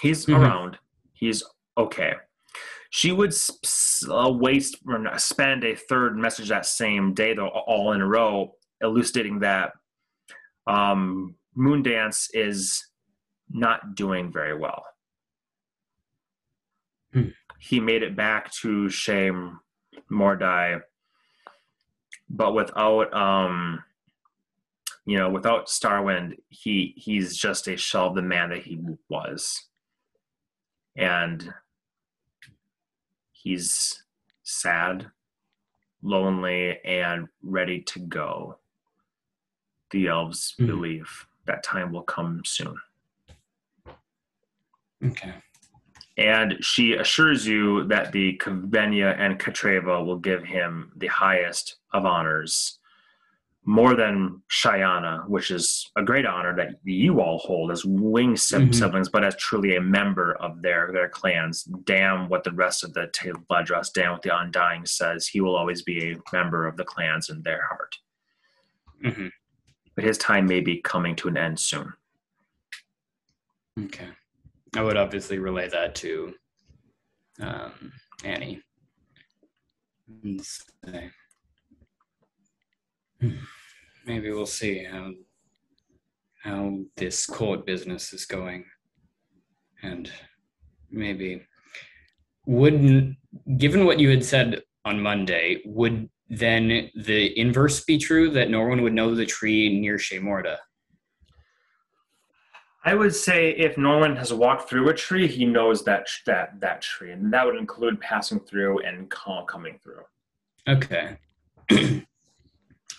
He's mm-hmm. around. He's okay. She would uh, waste or spend a third message that same day, though, all in a row, elucidating that um, Moondance is not doing very well. Hmm. He made it back to Shae Mordi, but without, um, you know, without Starwind, he he's just a shell of the man that he was, and he's sad, lonely, and ready to go. The elves mm. believe that time will come soon. Okay. And she assures you that the Kvenya and Katreva will give him the highest of honors, more than Shayana, which is a great honor that you all hold as wing siblings, mm-hmm. but as truly a member of their, their clans. Damn what the rest of the Teledras, damn what the Undying says. He will always be a member of the clans in their heart. Mm-hmm. But his time may be coming to an end soon. Okay. I would obviously relay that to um, Annie. Let's say. Maybe we'll see how how this court business is going, and maybe wouldn't, given what you had said on Monday, would then the inverse be true that Norwin would know the tree near Shae Mordi? I would say if Norwin has walked through a tree, he knows that that that tree, and that would include passing through and coming through. Okay.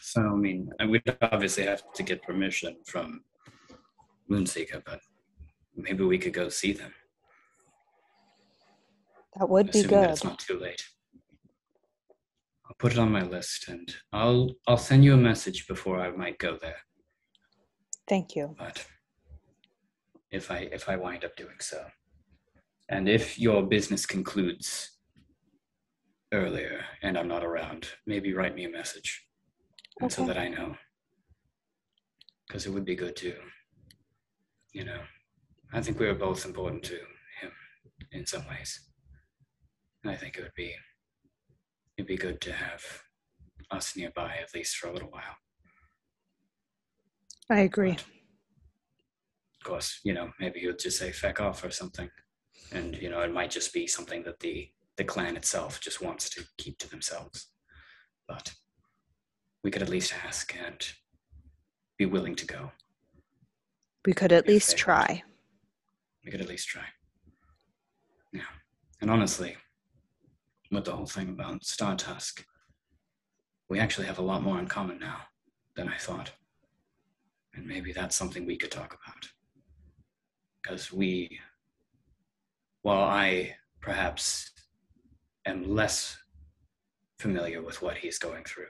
So, I mean, I would obviously have to get permission from Moonseeker, but maybe we could go see them. That would Assuming be good. That it's not too late. I'll put it on my list, and I'll I'll send you a message before I might go there. Thank you. But if I if I wind up doing so, and if your business concludes earlier and I'm not around, maybe write me a message. And okay. So that I know, because it would be good to, you know, I think we are both important to him in some ways, and I think it would be, it'd be good to have us nearby at least for a little while. I agree. But of course, you know, maybe he would just say feck off or something, and you know, it might just be something that the the clan itself just wants to keep to themselves, but. We could at least ask and be willing to go. We could at least try. We could at least try. Yeah. And honestly, with the whole thing about Star Tusk, we actually have a lot more in common now than I thought. And maybe that's something we could talk about. Because we, while I perhaps am less familiar with what he's going through,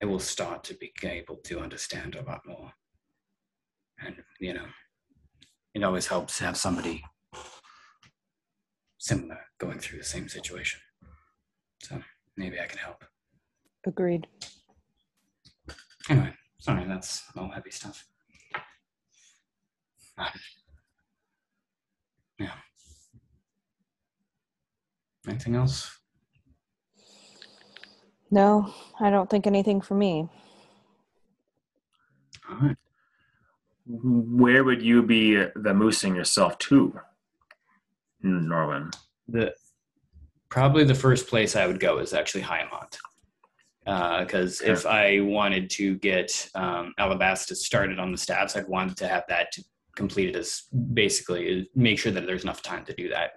I will start to be able to understand a lot more. And, you know, it always helps to have somebody similar going through the same situation. So maybe I can help. Agreed. Anyway, sorry, that's all heavy stuff. Ah. Yeah. Anything else? No, I don't think anything for me. All right. Where would you be the moosing yourself to, Norwin? The probably the first place I would go is actually Highmont, because uh, okay. if I wanted to get um, Alabasta started on the staffs, I'd want to have that to complete it as basically make sure that there's enough time to do that.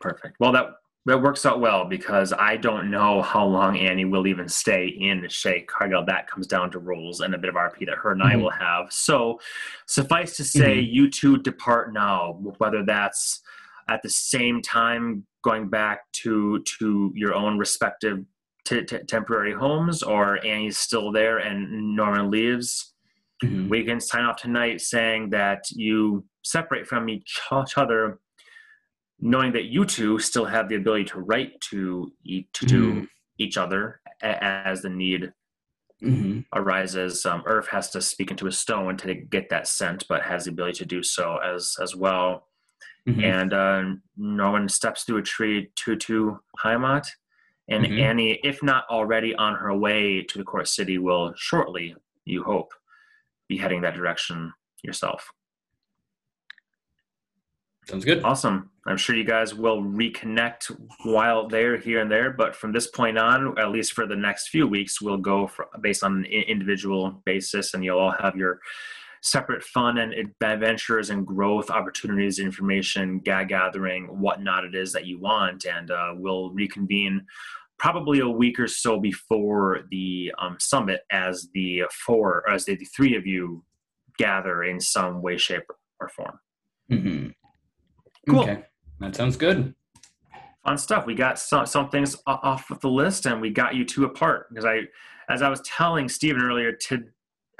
Perfect. Well, that that works out well, because I don't know how long Annie will even stay in Sheikh Karadal. That comes down to rules and a bit of R P that her and mm-hmm. I will have. So suffice to say, mm-hmm. you two depart now, whether that's at the same time going back to to your own respective t- t- temporary homes, or Annie's still there and Norman leaves. Mm-hmm. We can sign off tonight saying that you separate from each other, knowing that you two still have the ability to write to, e- to mm-hmm. each other a- as the need mm-hmm. arises. Um, Urf has to speak into a stone to get that sent, but has the ability to do so as as well. Mm-hmm. And uh, Norman steps through a tree to to Highmont, and mm-hmm. Annie, if not already on her way to the court city, will shortly, you hope, be heading that direction yourself. Sounds good. Awesome. I'm sure you guys will reconnect while they're here and there, but from this point on, at least for the next few weeks, we'll go for, based on an individual basis, and you'll all have your separate fun and adventures and growth opportunities, information, gathering, whatnot it is that you want, and uh, we'll reconvene probably a week or so before the um, summit as the four, or as the three of you gather in some way, shape, or form. Mm-hmm. Cool. Okay. That sounds good. Fun stuff. We got some, some things off of the list, and we got you two apart. Because I, as I was telling Steven earlier, to,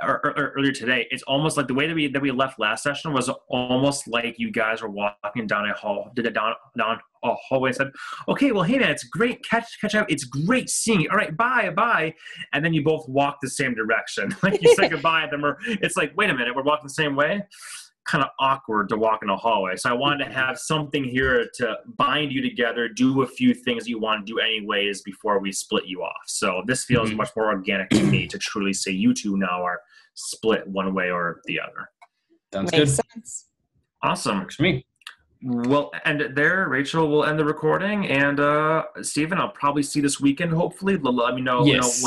or, or, earlier today, it's almost like the way that we that we left last session was almost like you guys were walking down a hall, down down a hallway, and said, "Okay, well, hey man, it's great catch catch up. It's great seeing you. All right, bye bye." And then you both walk the same direction. Like you say goodbye to them, or it's like, wait a minute, we're walking the same way. Kind of awkward to walk in a hallway. So I wanted to have something here to bind you together, do a few things you want to do anyways before we split you off. So this feels mm-hmm. much more organic to me to truly say you two now are split one way or the other. Sounds Makes good. Sense. Awesome. Works for me. Well, and there, Rachel will end the recording, and uh, Stephen, I'll probably see you this weekend, hopefully. Let me know, yes. you know when